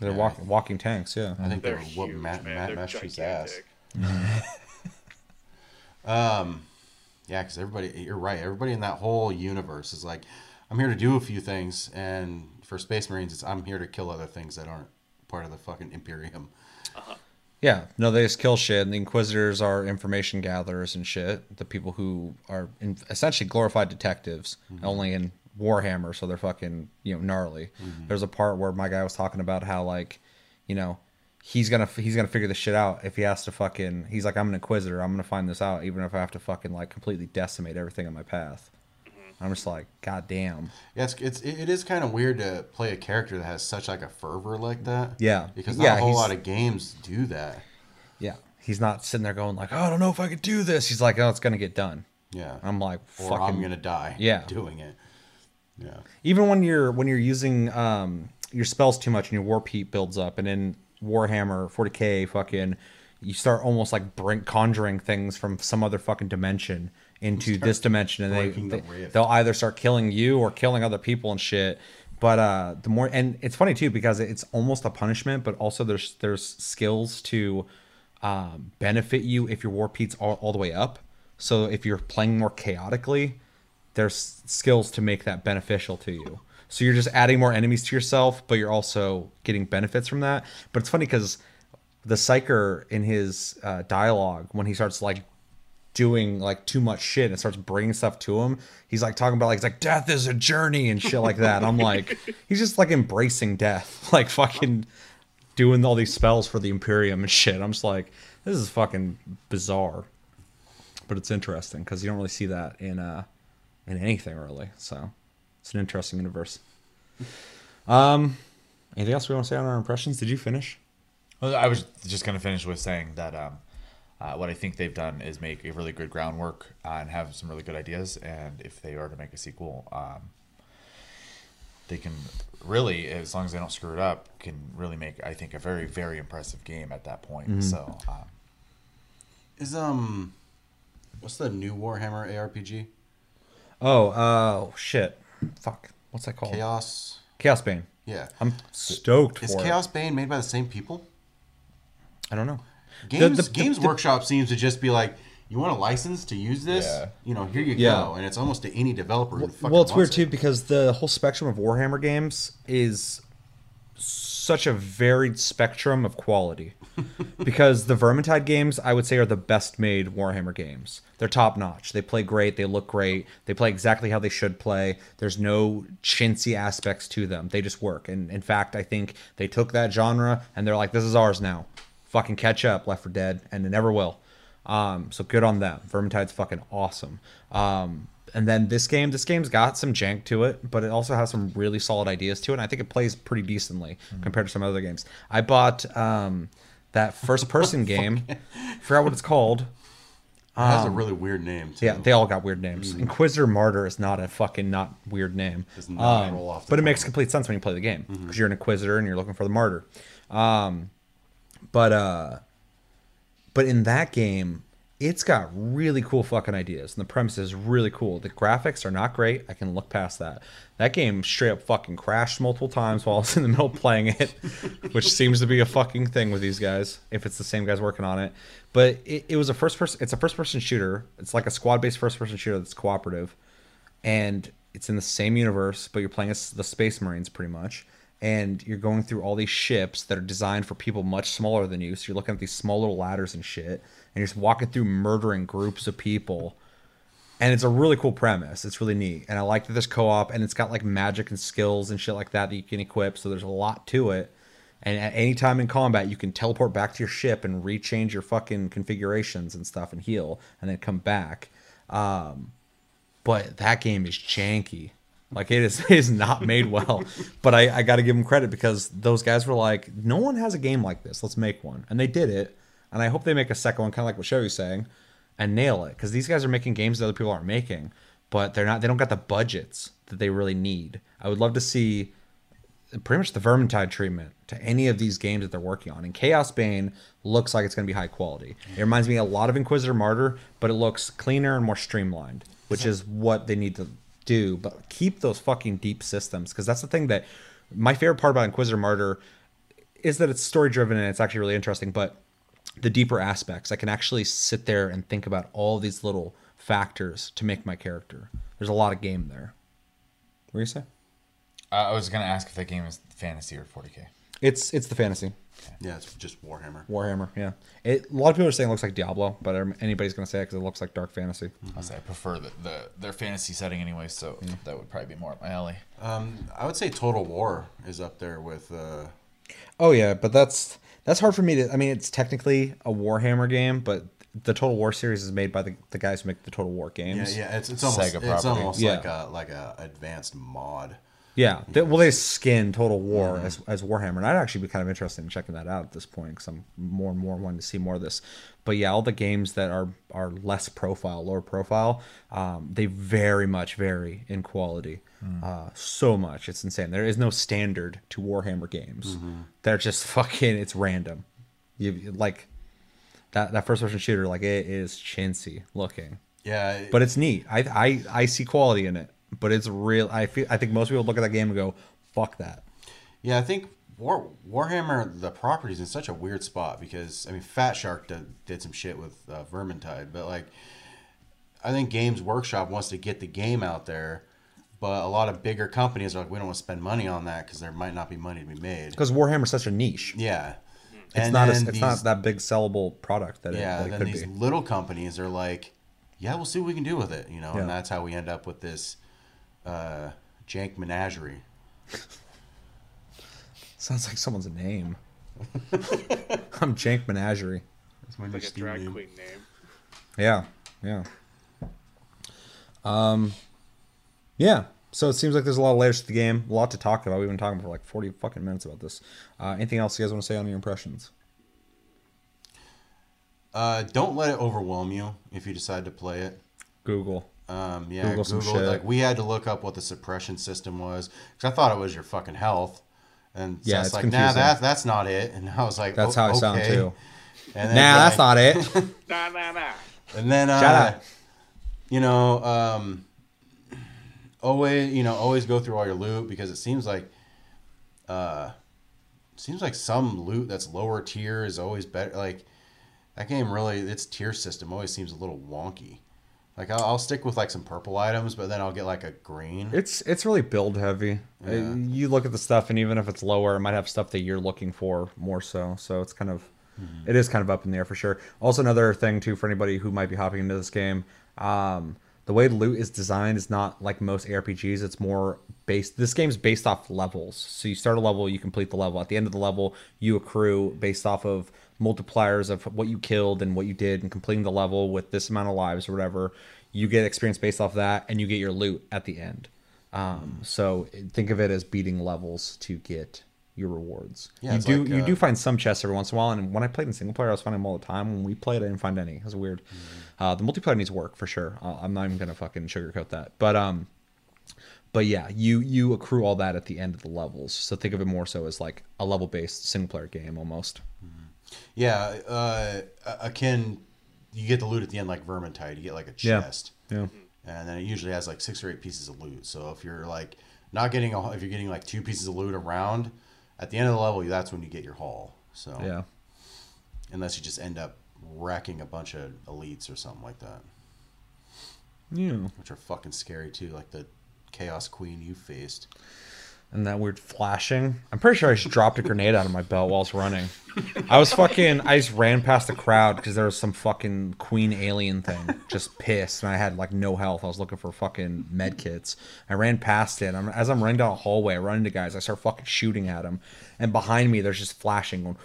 They're walking tanks, yeah. I think they're huge, Master Chief's ass. Yeah, because everybody, you're right, everybody in that whole universe is like, I'm here to do a few things, and for Space Marines, it's I'm here to kill other things that aren't part of the fucking Imperium. Uh-huh. Yeah, no, they just kill shit, and the Inquisitors are information gatherers and shit. The people who are essentially glorified detectives, only in Warhammer, so they're fucking, you know, gnarly. There's a part where my guy was talking about how, like, you know, he's gonna figure this shit out if he has to fucking. He's like, I'm an Inquisitor, I'm gonna find this out, even if I have to fucking like completely decimate everything on my path. I'm just like, goddamn. Yeah, it is kind of weird to play a character that has such like a fervor like that. Yeah, because not a whole lot of games do that. Yeah, he's not sitting there going like, oh, I don't know if I could do this. He's like, oh, it's gonna get done. Yeah, I'm like, or fucking, I'm gonna die. Yeah, doing it. Yeah. Even when you're using your spells too much and your warp heat builds up, and in Warhammer 40K, fucking, you start almost like conjuring things from some other fucking dimension into this dimension, and they'll either start killing you or killing other people and shit. But the more, and it's funny too, because it's almost a punishment, but also there's skills to benefit you if your warp heat's all the way up. So if you're playing more chaotically, there's skills to make that beneficial to you. So you're just adding more enemies to yourself, but you're also getting benefits from that. But it's funny because the Psyker in his dialogue, when he starts like doing like too much shit and starts bringing stuff to him, he's like talking about like, it's like death is a journey and shit like that. I'm like, he's just like embracing death, like fucking doing all these spells for the Imperium and shit. I'm just like, this is fucking bizarre, but it's interesting because you don't really see that in anything really. So it's an interesting universe. Anything else we want to say on our impressions? Did you finish? Well, I was just going to finish with saying that what I think they've done is make a really good groundwork and have some really good ideas. And if they are to make a sequel, they can really, as long as they don't screw it up, can really make, I think, a very, very impressive game at that point. So, what's the new Warhammer ARPG? Oh, shit. Fuck. What's that called? Chaos Bane. Yeah. I'm stoked for it. Is Chaos Bane made by the same people? I don't know. Games Workshop seems to just be like, you want a license to use this? Yeah. You know, here you go. And it's almost to any developer who fucking wants it. Well, it's weird too, because the whole spectrum of Warhammer games is such a varied spectrum of quality. Because the Vermintide games, I would say, are the best made Warhammer games. They're top notch. They play great. They look great. They play exactly how they should play. There's no chintzy aspects to them. They just work. And in fact, I think they took that genre and they're like, this is ours now. Fucking catch up, Left 4 Dead, and it never will. So good on them. Vermintide's fucking awesome. And then this game's got some jank to it, but it also has some really solid ideas to it. And I think it plays pretty decently compared to some other games. I bought that first-person game. Forgot what it's called. It has a really weird name, too. Yeah, they all got weird names. Inquisitor Martyr is not a fucking weird name. Does not roll off the but it makes complete sense when you play the game, because you're an Inquisitor and you're looking for the Martyr. But in that game, it's got really cool fucking ideas, and the premise is really cool. The graphics are not great. I can look past that. That game straight up fucking crashed multiple times while I was in the middle of playing it, which seems to be a fucking thing with these guys, if it's the same guys working on it. But it was a first-person. It's a first-person shooter. It's like a squad-based first-person shooter that's cooperative, and it's in the same universe, but you're playing as the Space Marines pretty much. And you're going through all these ships that are designed for people much smaller than you. So you're looking at these small little ladders and shit. And you're just walking through murdering groups of people. And it's a really cool premise. It's really neat. And I like that there's co-op. And it's got like magic and skills and shit like that that you can equip. So there's a lot to it. And at any time in combat, you can teleport back to your ship and rechange your fucking configurations and stuff and heal and then come back. But that game is janky. Like, it is not made well. But I got to give them credit because those guys were like, no one has a game like this. Let's make one. And they did it. And I hope they make a second one, kind of like what Shoei's saying, and nail it. Because these guys are making games that other people aren't making. But they don't got the budgets that they really need. I would love to see pretty much the Vermintide treatment to any of these games that they're working on. And Chaos Bane looks like it's going to be high quality. It reminds me a lot of Inquisitor Martyr, but it looks cleaner and more streamlined, which is what they need to do. But keep those fucking deep systems, because that's the thing that my favorite part about Inquisitor Martyr is that it's story-driven and it's actually really interesting, but the deeper aspects, I can actually sit there and think about all these little factors to make my character. There's a lot of game there. What were you saying? I was going to ask if that game is fantasy or 40K. It's the fantasy. Yeah, it's just Warhammer. Warhammer, yeah. A lot of people are saying it looks like Diablo, but anybody's going to say it because it looks like dark fantasy. Mm-hmm. I'll say I prefer their fantasy setting anyway, so that would probably be more up my alley. I would say Total War is up there with... Oh, yeah, but that's hard for me to... I mean, it's technically a Warhammer game, but... The Total War series is made by the guys who make the Total War games. Yeah, yeah, it's almost Sega, it's almost like a advanced mod. Yeah, they skin Total War as Warhammer, and I'd actually be kind of interested in checking that out at this point because I'm more and more wanting to see more of this. But yeah, all the games that are less profile, lower profile, they very much vary in quality. So much, it's insane. There is no standard to Warhammer games. Mm-hmm. They're just fucking, it's random. You like. That first-person shooter, like, it is chintzy looking. Yeah. But it's neat. I see quality in it, but it's real. I think most people look at that game and go, fuck that. Yeah, I think Warhammer, the property's in such a weird spot because, I mean, Fat Shark did some shit with Vermintide, but, like, I think Games Workshop wants to get the game out there, but a lot of bigger companies are like, we don't want to spend money on that because there might not be money to be made. Because Warhammer's such a niche. Yeah. It's not that big sellable product that it could be. Yeah, then these little companies are like, yeah, we'll see what we can do with it, you know, and that's how we end up with this jank menagerie. Sounds like someone's name. I'm Jank Menagerie. That's my like a drag queen name. Yeah, yeah. Yeah. So it seems like there's a lot of layers to the game, a lot to talk about. We've been talking for like 40 fucking minutes about this. Anything else you guys want to say on your impressions? Don't let it overwhelm you if you decide to play it. Google. Google some shit. Like, we had to look up what the suppression system was because I thought it was your fucking health. And so yeah, it's like, confusing. Nah, that's not it. And I was like, that's how I sound too. And then that's not it. And then, you know, always go through all your loot because it seems like some loot that's lower tier is always better. Like that game really, its tier system always seems a little wonky. Like I'll stick with like some purple items, but then I'll get like a green. It's really build heavy. Yeah. You look at the stuff, and even if it's lower, it might have stuff that you're looking for more so. So it's kind of, it is kind of up in the air for sure. Also, another thing too for anybody who might be hopping into this game. The way loot is designed is not like most ARPGs. It's more based... This game's based off levels. So you start a level, you complete the level. At the end of the level, you accrue based off of multipliers of what you killed and what you did and completing the level with this amount of lives or whatever. You get experience based off that, and you get your loot at the end. So think of it as beating levels to get your rewards. Yeah, you do find some chests every once in a while, and when I played in single player I was finding them all the time. When we played I didn't find any. It was weird. The multiplayer needs work for sure. I'm not even gonna fucking sugarcoat that, but yeah, you accrue all that at the end of the levels. So think of it more so as like a level based single player game almost. Yeah, akin, you get the loot at the end like Vermintide. You get like a chest, and then it usually has like 6 or 8 pieces of loot. So if you're like not getting if you're getting like 2 pieces of loot a round, at the end of the level, that's when you get your haul. So, yeah. Unless you just end up wrecking a bunch of elites or something like that. Yeah. Which are fucking scary, too. Like the Chaos Queen you faced. and that weird flashing. I'm pretty sure I just dropped a grenade out of my belt while I was running. I just ran past the crowd because there was some fucking queen alien thing just pissed, and I had like no health. I was looking for fucking med kits. I ran past it, and as I'm running down a hallway, I run into guys. I start fucking shooting at them, and behind me there's just flashing going,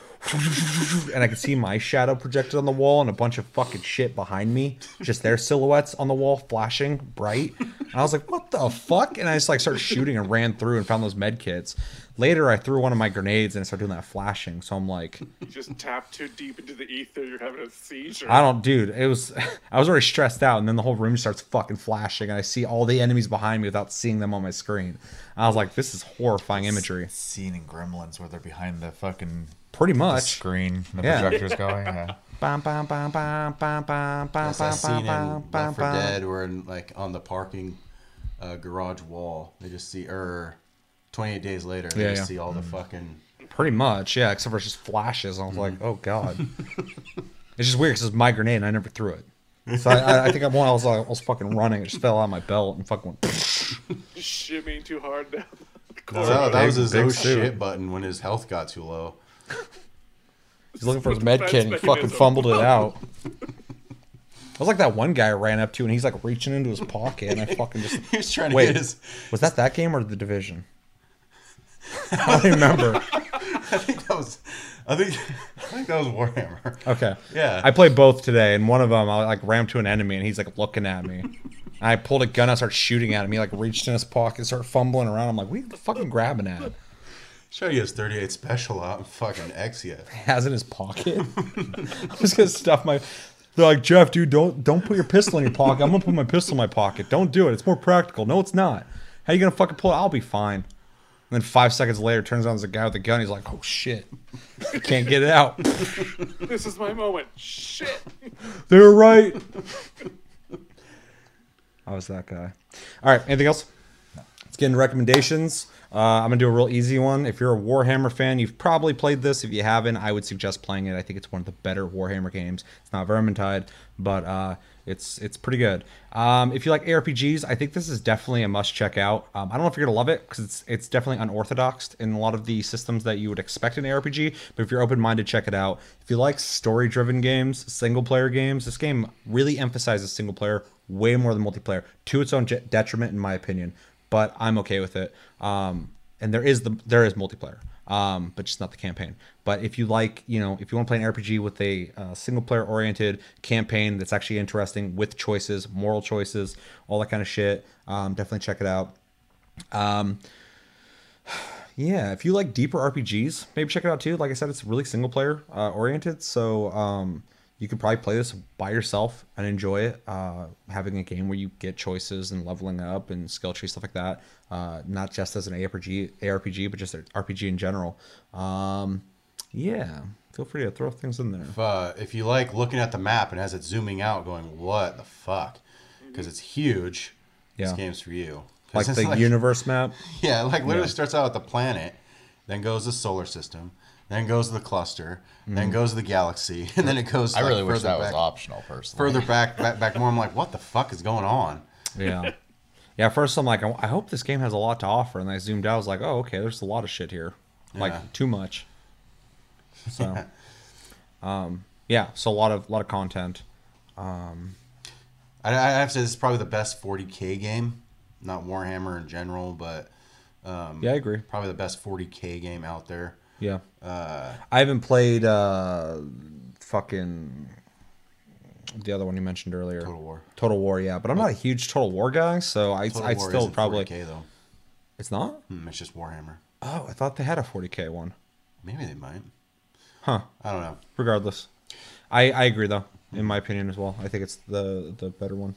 and I can see my shadow projected on the wall and a bunch of fucking shit behind me, just their silhouettes on the wall flashing bright. And I was like, what the fuck? And I just like started shooting and ran through and found those med kits. Later, I threw one of my grenades and I started doing that flashing. So I'm like, you just tap too deep into the ether. You're having a seizure. I don't, dude. I was already stressed out, and then the whole room starts fucking flashing, and I see all the enemies behind me without seeing them on my screen. I was like, this is horrifying imagery. Scene in Gremlins where they're behind the fucking pretty much the screen. The projector's going. Yeah. Yes, I've seen in Left 4 Dead where like on the parking garage wall, they just see 28 Days Later, they just see all the fucking... Pretty much, yeah, except for just flashes. And I was like, oh, God. It's just weird because it's my grenade and I never threw it. So I think I was fucking running. It just fell out of my belt and fucking went... Shimmying too hard now. That was his shit button when his health got too low. He's looking for his med kit and he fucking fumbled it out. I was like that one guy I ran up to and he's like reaching into his pocket and I fucking just... He was trying to get his... Was that game or The Division? I don't remember. I think that was Warhammer. Okay. Yeah. I played both today, and one of them I like ran to an enemy, and he's like looking at me. And I pulled a gun, I started shooting at him. He like reached in his pocket, started fumbling around. I'm like, what are you fucking grabbing at? Show you his 38 special out and fucking X yet. Has it in his pocket. I'm just gonna stuff my. They're like, Jeff, dude, don't put your pistol in your pocket. I'm gonna put my pistol in my pocket. Don't do it. It's more practical. No, it's not. How are you gonna fucking pull it? I'll be fine. And then 5 seconds later, turns out there's a guy with a gun. He's like, oh, shit. I can't get it out. This is my moment. Shit. They were right. I was that guy. All right. Anything else? Let's get into recommendations. I'm going to do a real easy one. If you're a Warhammer fan, you've probably played this. If you haven't, I would suggest playing it. I think it's one of the better Warhammer games. It's not Vermintide, but it's pretty good. If you like ARPGs, I think this is definitely a must check out. I don't know if you're gonna love it because it's definitely unorthodox in a lot of the systems that you would expect in an RPG, but if you're open-minded, check it out. If you like story-driven games, single-player games, this game really emphasizes single-player way more than multiplayer, to its own detriment in my opinion, but I'm okay with it. And there is multiplayer. But just not the campaign. But if you like, if you want to play an RPG with a single player oriented campaign that's actually interesting with choices, moral choices, all that kind of shit, definitely check it out. Yeah, if you like deeper RPGs, maybe check it out too. Like I said, it's really single player oriented, so you could probably play this by yourself and enjoy it. Having a game where you get choices and leveling up and skill tree, stuff like that. Not just as an ARPG, but just an RPG in general. Yeah, feel free to throw things in there. If you like looking at the map and as it's zooming out going, what the fuck? Because it's huge, this game's for you. Like the universe map? Yeah, literally starts out with the planet, then goes the solar system, then goes to the cluster, then goes to the galaxy, and then it goes. I really wish that was optional, personally. Further back more. I'm like, what the fuck is going on? Yeah, yeah. First, I'm like, I hope this game has a lot to offer, and I zoomed out. I was like, oh, okay, there's a lot of shit here, like too much. So, so a lot of content. I have to say this is probably the best 40K game, not Warhammer in general, but I agree. Probably the best 40K game out there. Yeah, I haven't played fucking the other one you mentioned earlier. Total War, yeah, but I'm not a huge Total War guy, so I still probably. 40K, though. It's not. It's just Warhammer. Oh, I thought they had a 40K one. Maybe they might. Huh? I don't know. Regardless, I agree though. In my opinion, as well, I think it's the better one.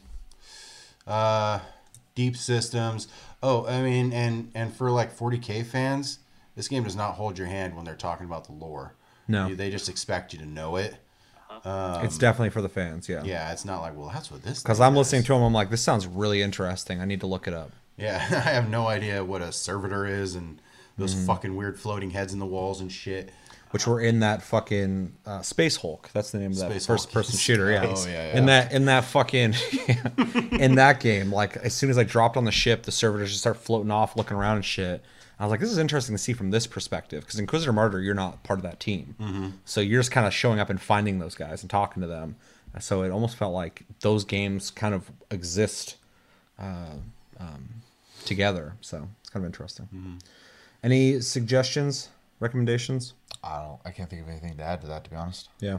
Deep systems. Oh, I mean, and for like 40K fans. This game does not hold your hand when they're talking about the lore. No. They just expect you to know it. It's definitely for the fans, yeah. Yeah, it's not like, well, that's what this is. Because I'm listening to them, I'm like, this sounds really interesting. I need to look it up. Yeah, I have no idea what a servitor is and those fucking weird floating heads in the walls and shit. Which were in that fucking Space Hulk. That's the name of that first-person shooter. Yeah. Oh, yeah. In that fucking in that game, like as soon as I dropped on the ship, the servitors just start floating off, looking around and shit. I was like, this is interesting to see from this perspective, because Inquisitor Martyr, you're not part of that team. Mm-hmm. So you're just kind of showing up and finding those guys and talking to them. So it almost felt like those games kind of exist together. So it's kind of interesting. Mm-hmm. Any suggestions, recommendations? I can't think of anything to add to that, to be honest. Yeah.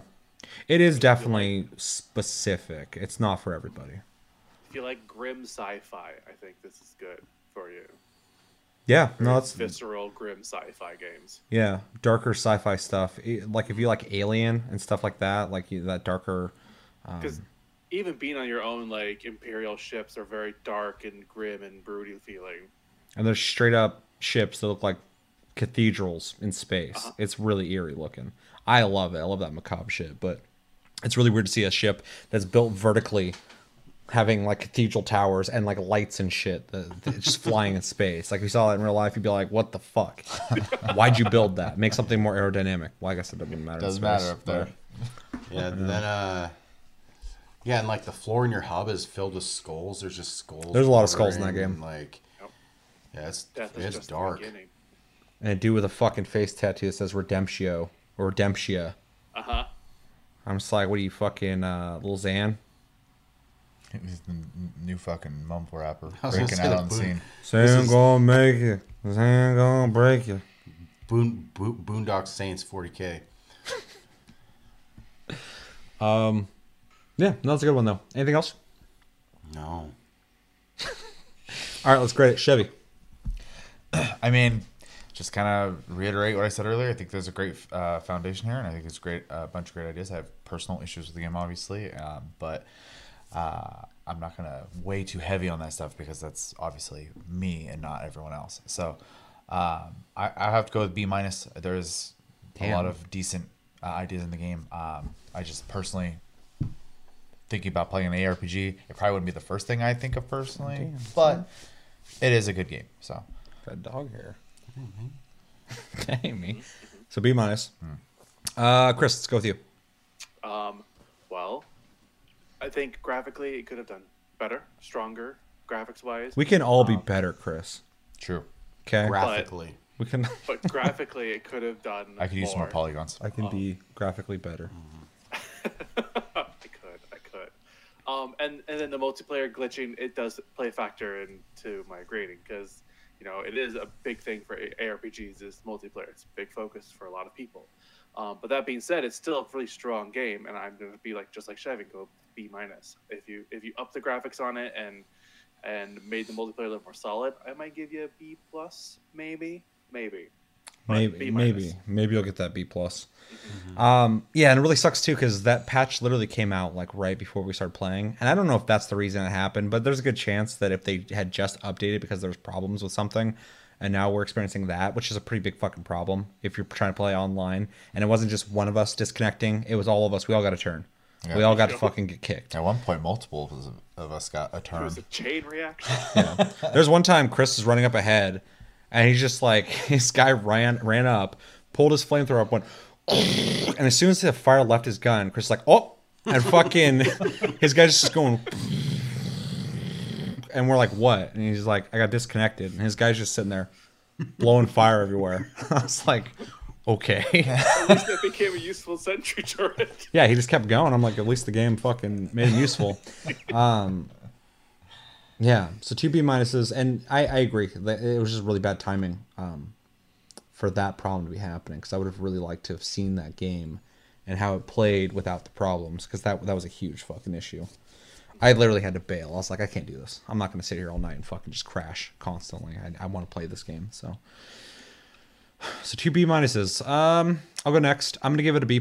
It is definitely specific. It's not for everybody. If you like grim sci-fi, I think this is good for you. Yeah, no, that's visceral, grim sci-fi games. Yeah, darker sci-fi stuff. Like if you like Alien and stuff like that, like that darker. Because even being on your own, like Imperial ships are very dark and grim and broody feeling. And they're straight up ships that look like cathedrals in space. Uh-huh. It's really eerie looking. I love it. I love that macabre shit, but it's really weird to see a ship that's built vertically, having like cathedral towers and like lights and shit that just flying in space. Like if you saw that in real life, you'd be like, what the fuck? Why'd you build that? Make something more aerodynamic. Well, I guess it doesn't matter. Doesn't matter up there. Yeah. And then yeah, and like the floor in your hub is filled with skulls. There's just skulls. There's a lot of skulls in that game. Like, yeah, it's dark. And a dude with a fucking face tattoo that says Redemptio or Redemptia. Uh-huh. I'm just like, what are you fucking Lil Xan? He's the new fucking mumble rapper breaking out on the scene. Sam gonna make it. Sam gonna break it. Boondock Saints 40K. Yeah, no, that's a good one though. Anything else? No. All right, let's grade it. Chevy. I mean, just kind of reiterate what I said earlier. I think there's a great foundation here, and I think it's great. A bunch of great ideas. I have personal issues with the game, obviously, but. I'm not going to weigh too heavy on that stuff because that's obviously me and not everyone else. So I have to go with B-. There's a lot of decent ideas in the game. I just personally thinking about playing an ARPG, it probably wouldn't be the first thing I think of personally, but it is a good game. So got dog hair. Dang me. So B-. Chris, let's go with you. Well, I think graphically it could have done better, stronger, graphics-wise. We can all be better, Chris. True. Okay. Graphically. But, we can. But graphically it could have done more. I could use more polygons. I can be graphically better. I could. And then the multiplayer glitching, it does play a factor into my grading because, you know, it is a big thing for ARPGs is multiplayer. It's a big focus for a lot of people. But that being said, it's still a pretty strong game, and I'm going to be like just like Chevy, go B-. If you up the graphics on it and made the multiplayer a little more solid, I might give you a B+, maybe you'll get that B+. Mm-hmm. Yeah, and it really sucks too because that patch literally came out like right before we started playing, and I don't know if that's the reason it happened, but there's a good chance that if they had just updated because there's problems with something. And now we're experiencing that, which is a pretty big fucking problem if you're trying to play online. And it wasn't just one of us disconnecting. It was all of us. We all got a turn. Yeah. We all got to fucking get kicked. At one point, multiple of us got a turn. It was a chain reaction. Yeah. There's one time Chris is running up ahead, and he's just like, this guy ran up, pulled his flamethrower up, went, and as soon as the fire left his gun, Chris is like, oh, and fucking his guy's just going... And we're like, what? And he's like, I got disconnected. And his guy's just sitting there blowing fire everywhere. I was like, okay. At least that became a useful sentry turret. Yeah, he just kept going. I'm like, at least the game fucking made him useful. Yeah, so 2 B-. And I agree. It was just really bad timing for that problem to be happening. Because I would have really liked to have seen that game and how it played without the problems. Because that was a huge fucking issue. I literally had to bail. I was like, I can't do this. I'm not going to sit here all night and fucking just crash constantly. I want to play this game. So 2 B-. I'll go next. I'm going to give it a B+.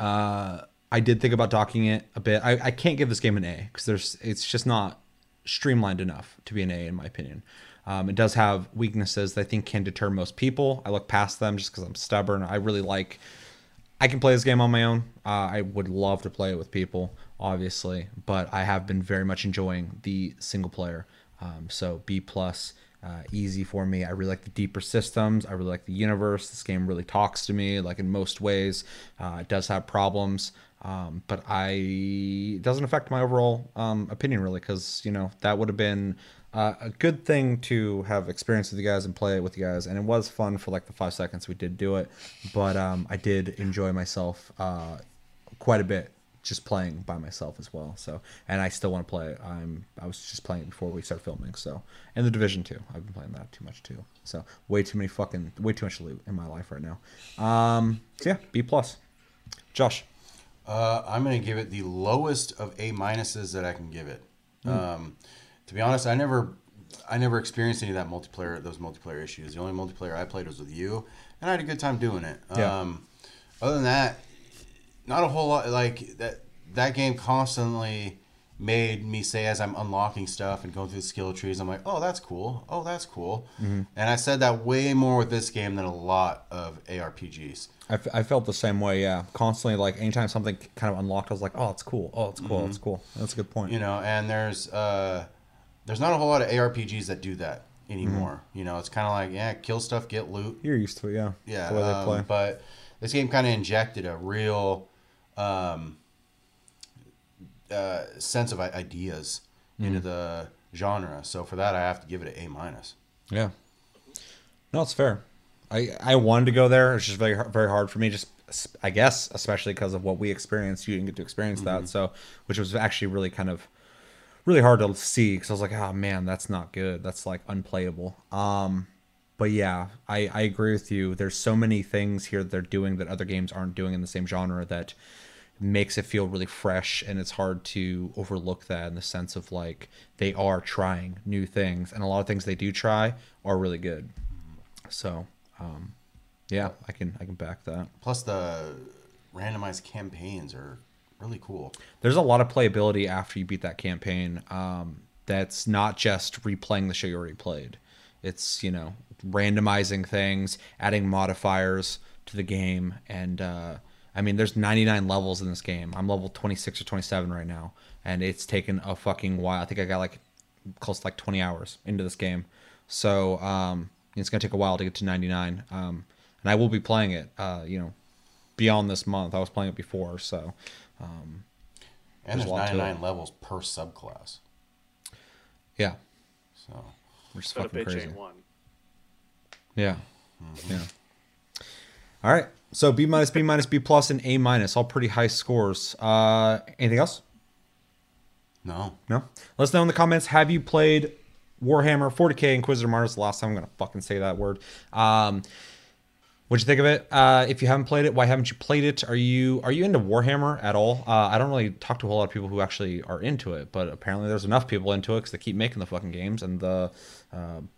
I did think about docking it a bit. I can't give this game an A because it's just not streamlined enough to be an A in my opinion. It does have weaknesses that I think can deter most people. I look past them just because I'm stubborn. I can play this game on my own. I would love to play it with people, obviously, but I have been very much enjoying the single player. So B+, easy for me. I really like the deeper systems. I really like the universe. This game really talks to me, like in most ways. It does have problems, but it doesn't affect my overall opinion really, because that would have been a good thing to have experience with you guys and play it with you guys. And it was fun for like the 5 seconds we did do it. But I did enjoy myself quite a bit just playing by myself as well. So, and I still want to play it. I was just playing it before we started filming. So, and The Division 2, I've been playing that too much too. So way too much loot in my life right now. So yeah, B+. Josh. I'm going to give it the lowest of A- that I can give it. To be honest, I never experienced any of that multiplayer, those multiplayer issues. The only multiplayer I played was with you, and I had a good time doing it. Yeah. Other than that, not a whole lot. Like that game constantly made me say, as I'm unlocking stuff and going through the skill trees, I'm like, oh, that's cool. Oh, that's cool. Mm-hmm. And I said that way more with this game than a lot of ARPGs. I felt the same way, yeah. Constantly, like, anytime something kind of unlocked, I was like, oh, it's cool. Oh, it's cool. Mm-hmm. It's cool. That's a good point. You know, and there's not a whole lot of ARPGs that do that anymore. Mm-hmm. You know, it's kind of like, yeah, kill stuff, get loot. You're used to it, yeah. Yeah. That's the way they play. But this game kind of injected a real sense of ideas into the genre. So for that, I have to give it an A-. Yeah. No, it's fair. I wanted to go there. It's just very, very hard for me, just I guess, especially because of what we experienced. You didn't get to experience that, so which was actually really kind of really hard to see, because I was like, oh man, that's not good. That's like unplayable. But yeah, I agree with you. There's so many things here that they're doing that other games aren't doing in the same genre that makes it feel really fresh, and it's hard to overlook that in the sense of like they are trying new things, and a lot of things they do try are really good. So. Yeah, I can back that. Plus the randomized campaigns are really cool. There's a lot of playability after you beat that campaign. That's not just replaying the shit you already played. It's, you know, randomizing things, adding modifiers to the game, and I mean, there's 99 levels in this game. I'm level 26 or 27 right now, and it's taken a fucking while. I think I got like close to like 20 hours into this game. So, it's going to take a while to get to 99. And I will be playing it, you know, beyond this month. I was playing it before, so. And there's 99 levels per subclass. Yeah. So. Which is fucking crazy. Yeah. Mm-hmm. Yeah. All right. So B-, B+, and A-, all pretty high scores. Anything else? No. No? Let us know in the comments, have you played Warhammer 40k Inquisitor Martyr? Is the last time I'm gonna fucking say that word. What'd you think of it? If you haven't played it, why haven't you played it? Are you into Warhammer at all? I don't really talk to a whole lot of people who actually are into it, but apparently there's enough people into it because they keep making the fucking games, and the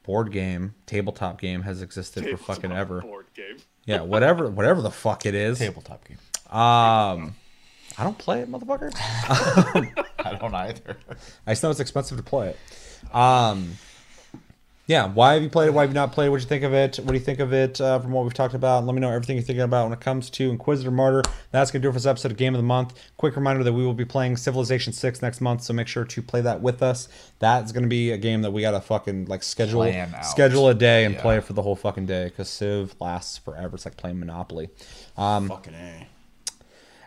board game, tabletop game, has existed for fucking ever. Board game. Yeah, whatever the fuck it is. Tabletop game. I don't play it, motherfucker. I don't either. I just know it's expensive to play it. Yeah, why have you played it? Why have you not played it? What'd you think of it? What do you think of it from what we've talked about? Let me know everything you're thinking about when it comes to Inquisitor Martyr. That's going to do it for this episode of Game of the Month. Quick reminder that we will be playing Civilization VI next month, so make sure to play that with us. That's going to be a game that we got to fucking like schedule a day and play it for the whole fucking day, because Civ lasts forever. It's like playing Monopoly. Fucking A.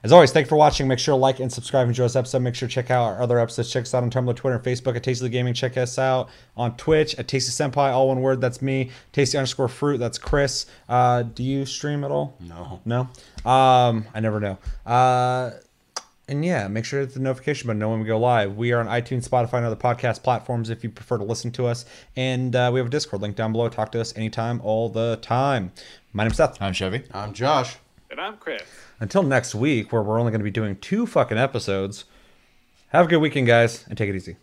As always, thank you for watching. Make sure to like and subscribe and enjoy this episode. Make sure to check out our other episodes. Check us out on Tumblr, Twitter, and Facebook at TastyTheGaming. Check us out on Twitch at TastySenpai, all one word. That's me. Tasty_fruit. That's Chris. Do you stream at all? No. No? I never know. And yeah, make sure to hit the notification button, know when we go live. We are on iTunes, Spotify, and other podcast platforms if you prefer to listen to us. And we have a Discord link down below. Talk to us anytime, all the time. My name's Seth. I'm Chevy. I'm Josh. And I'm Chris. Until next week, where we're only going to be doing 2 fucking episodes. Have a good weekend, guys, and take it easy.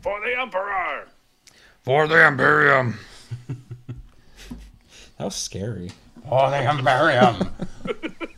For the Emperor! For the Imperium! That was scary. For the Imperium!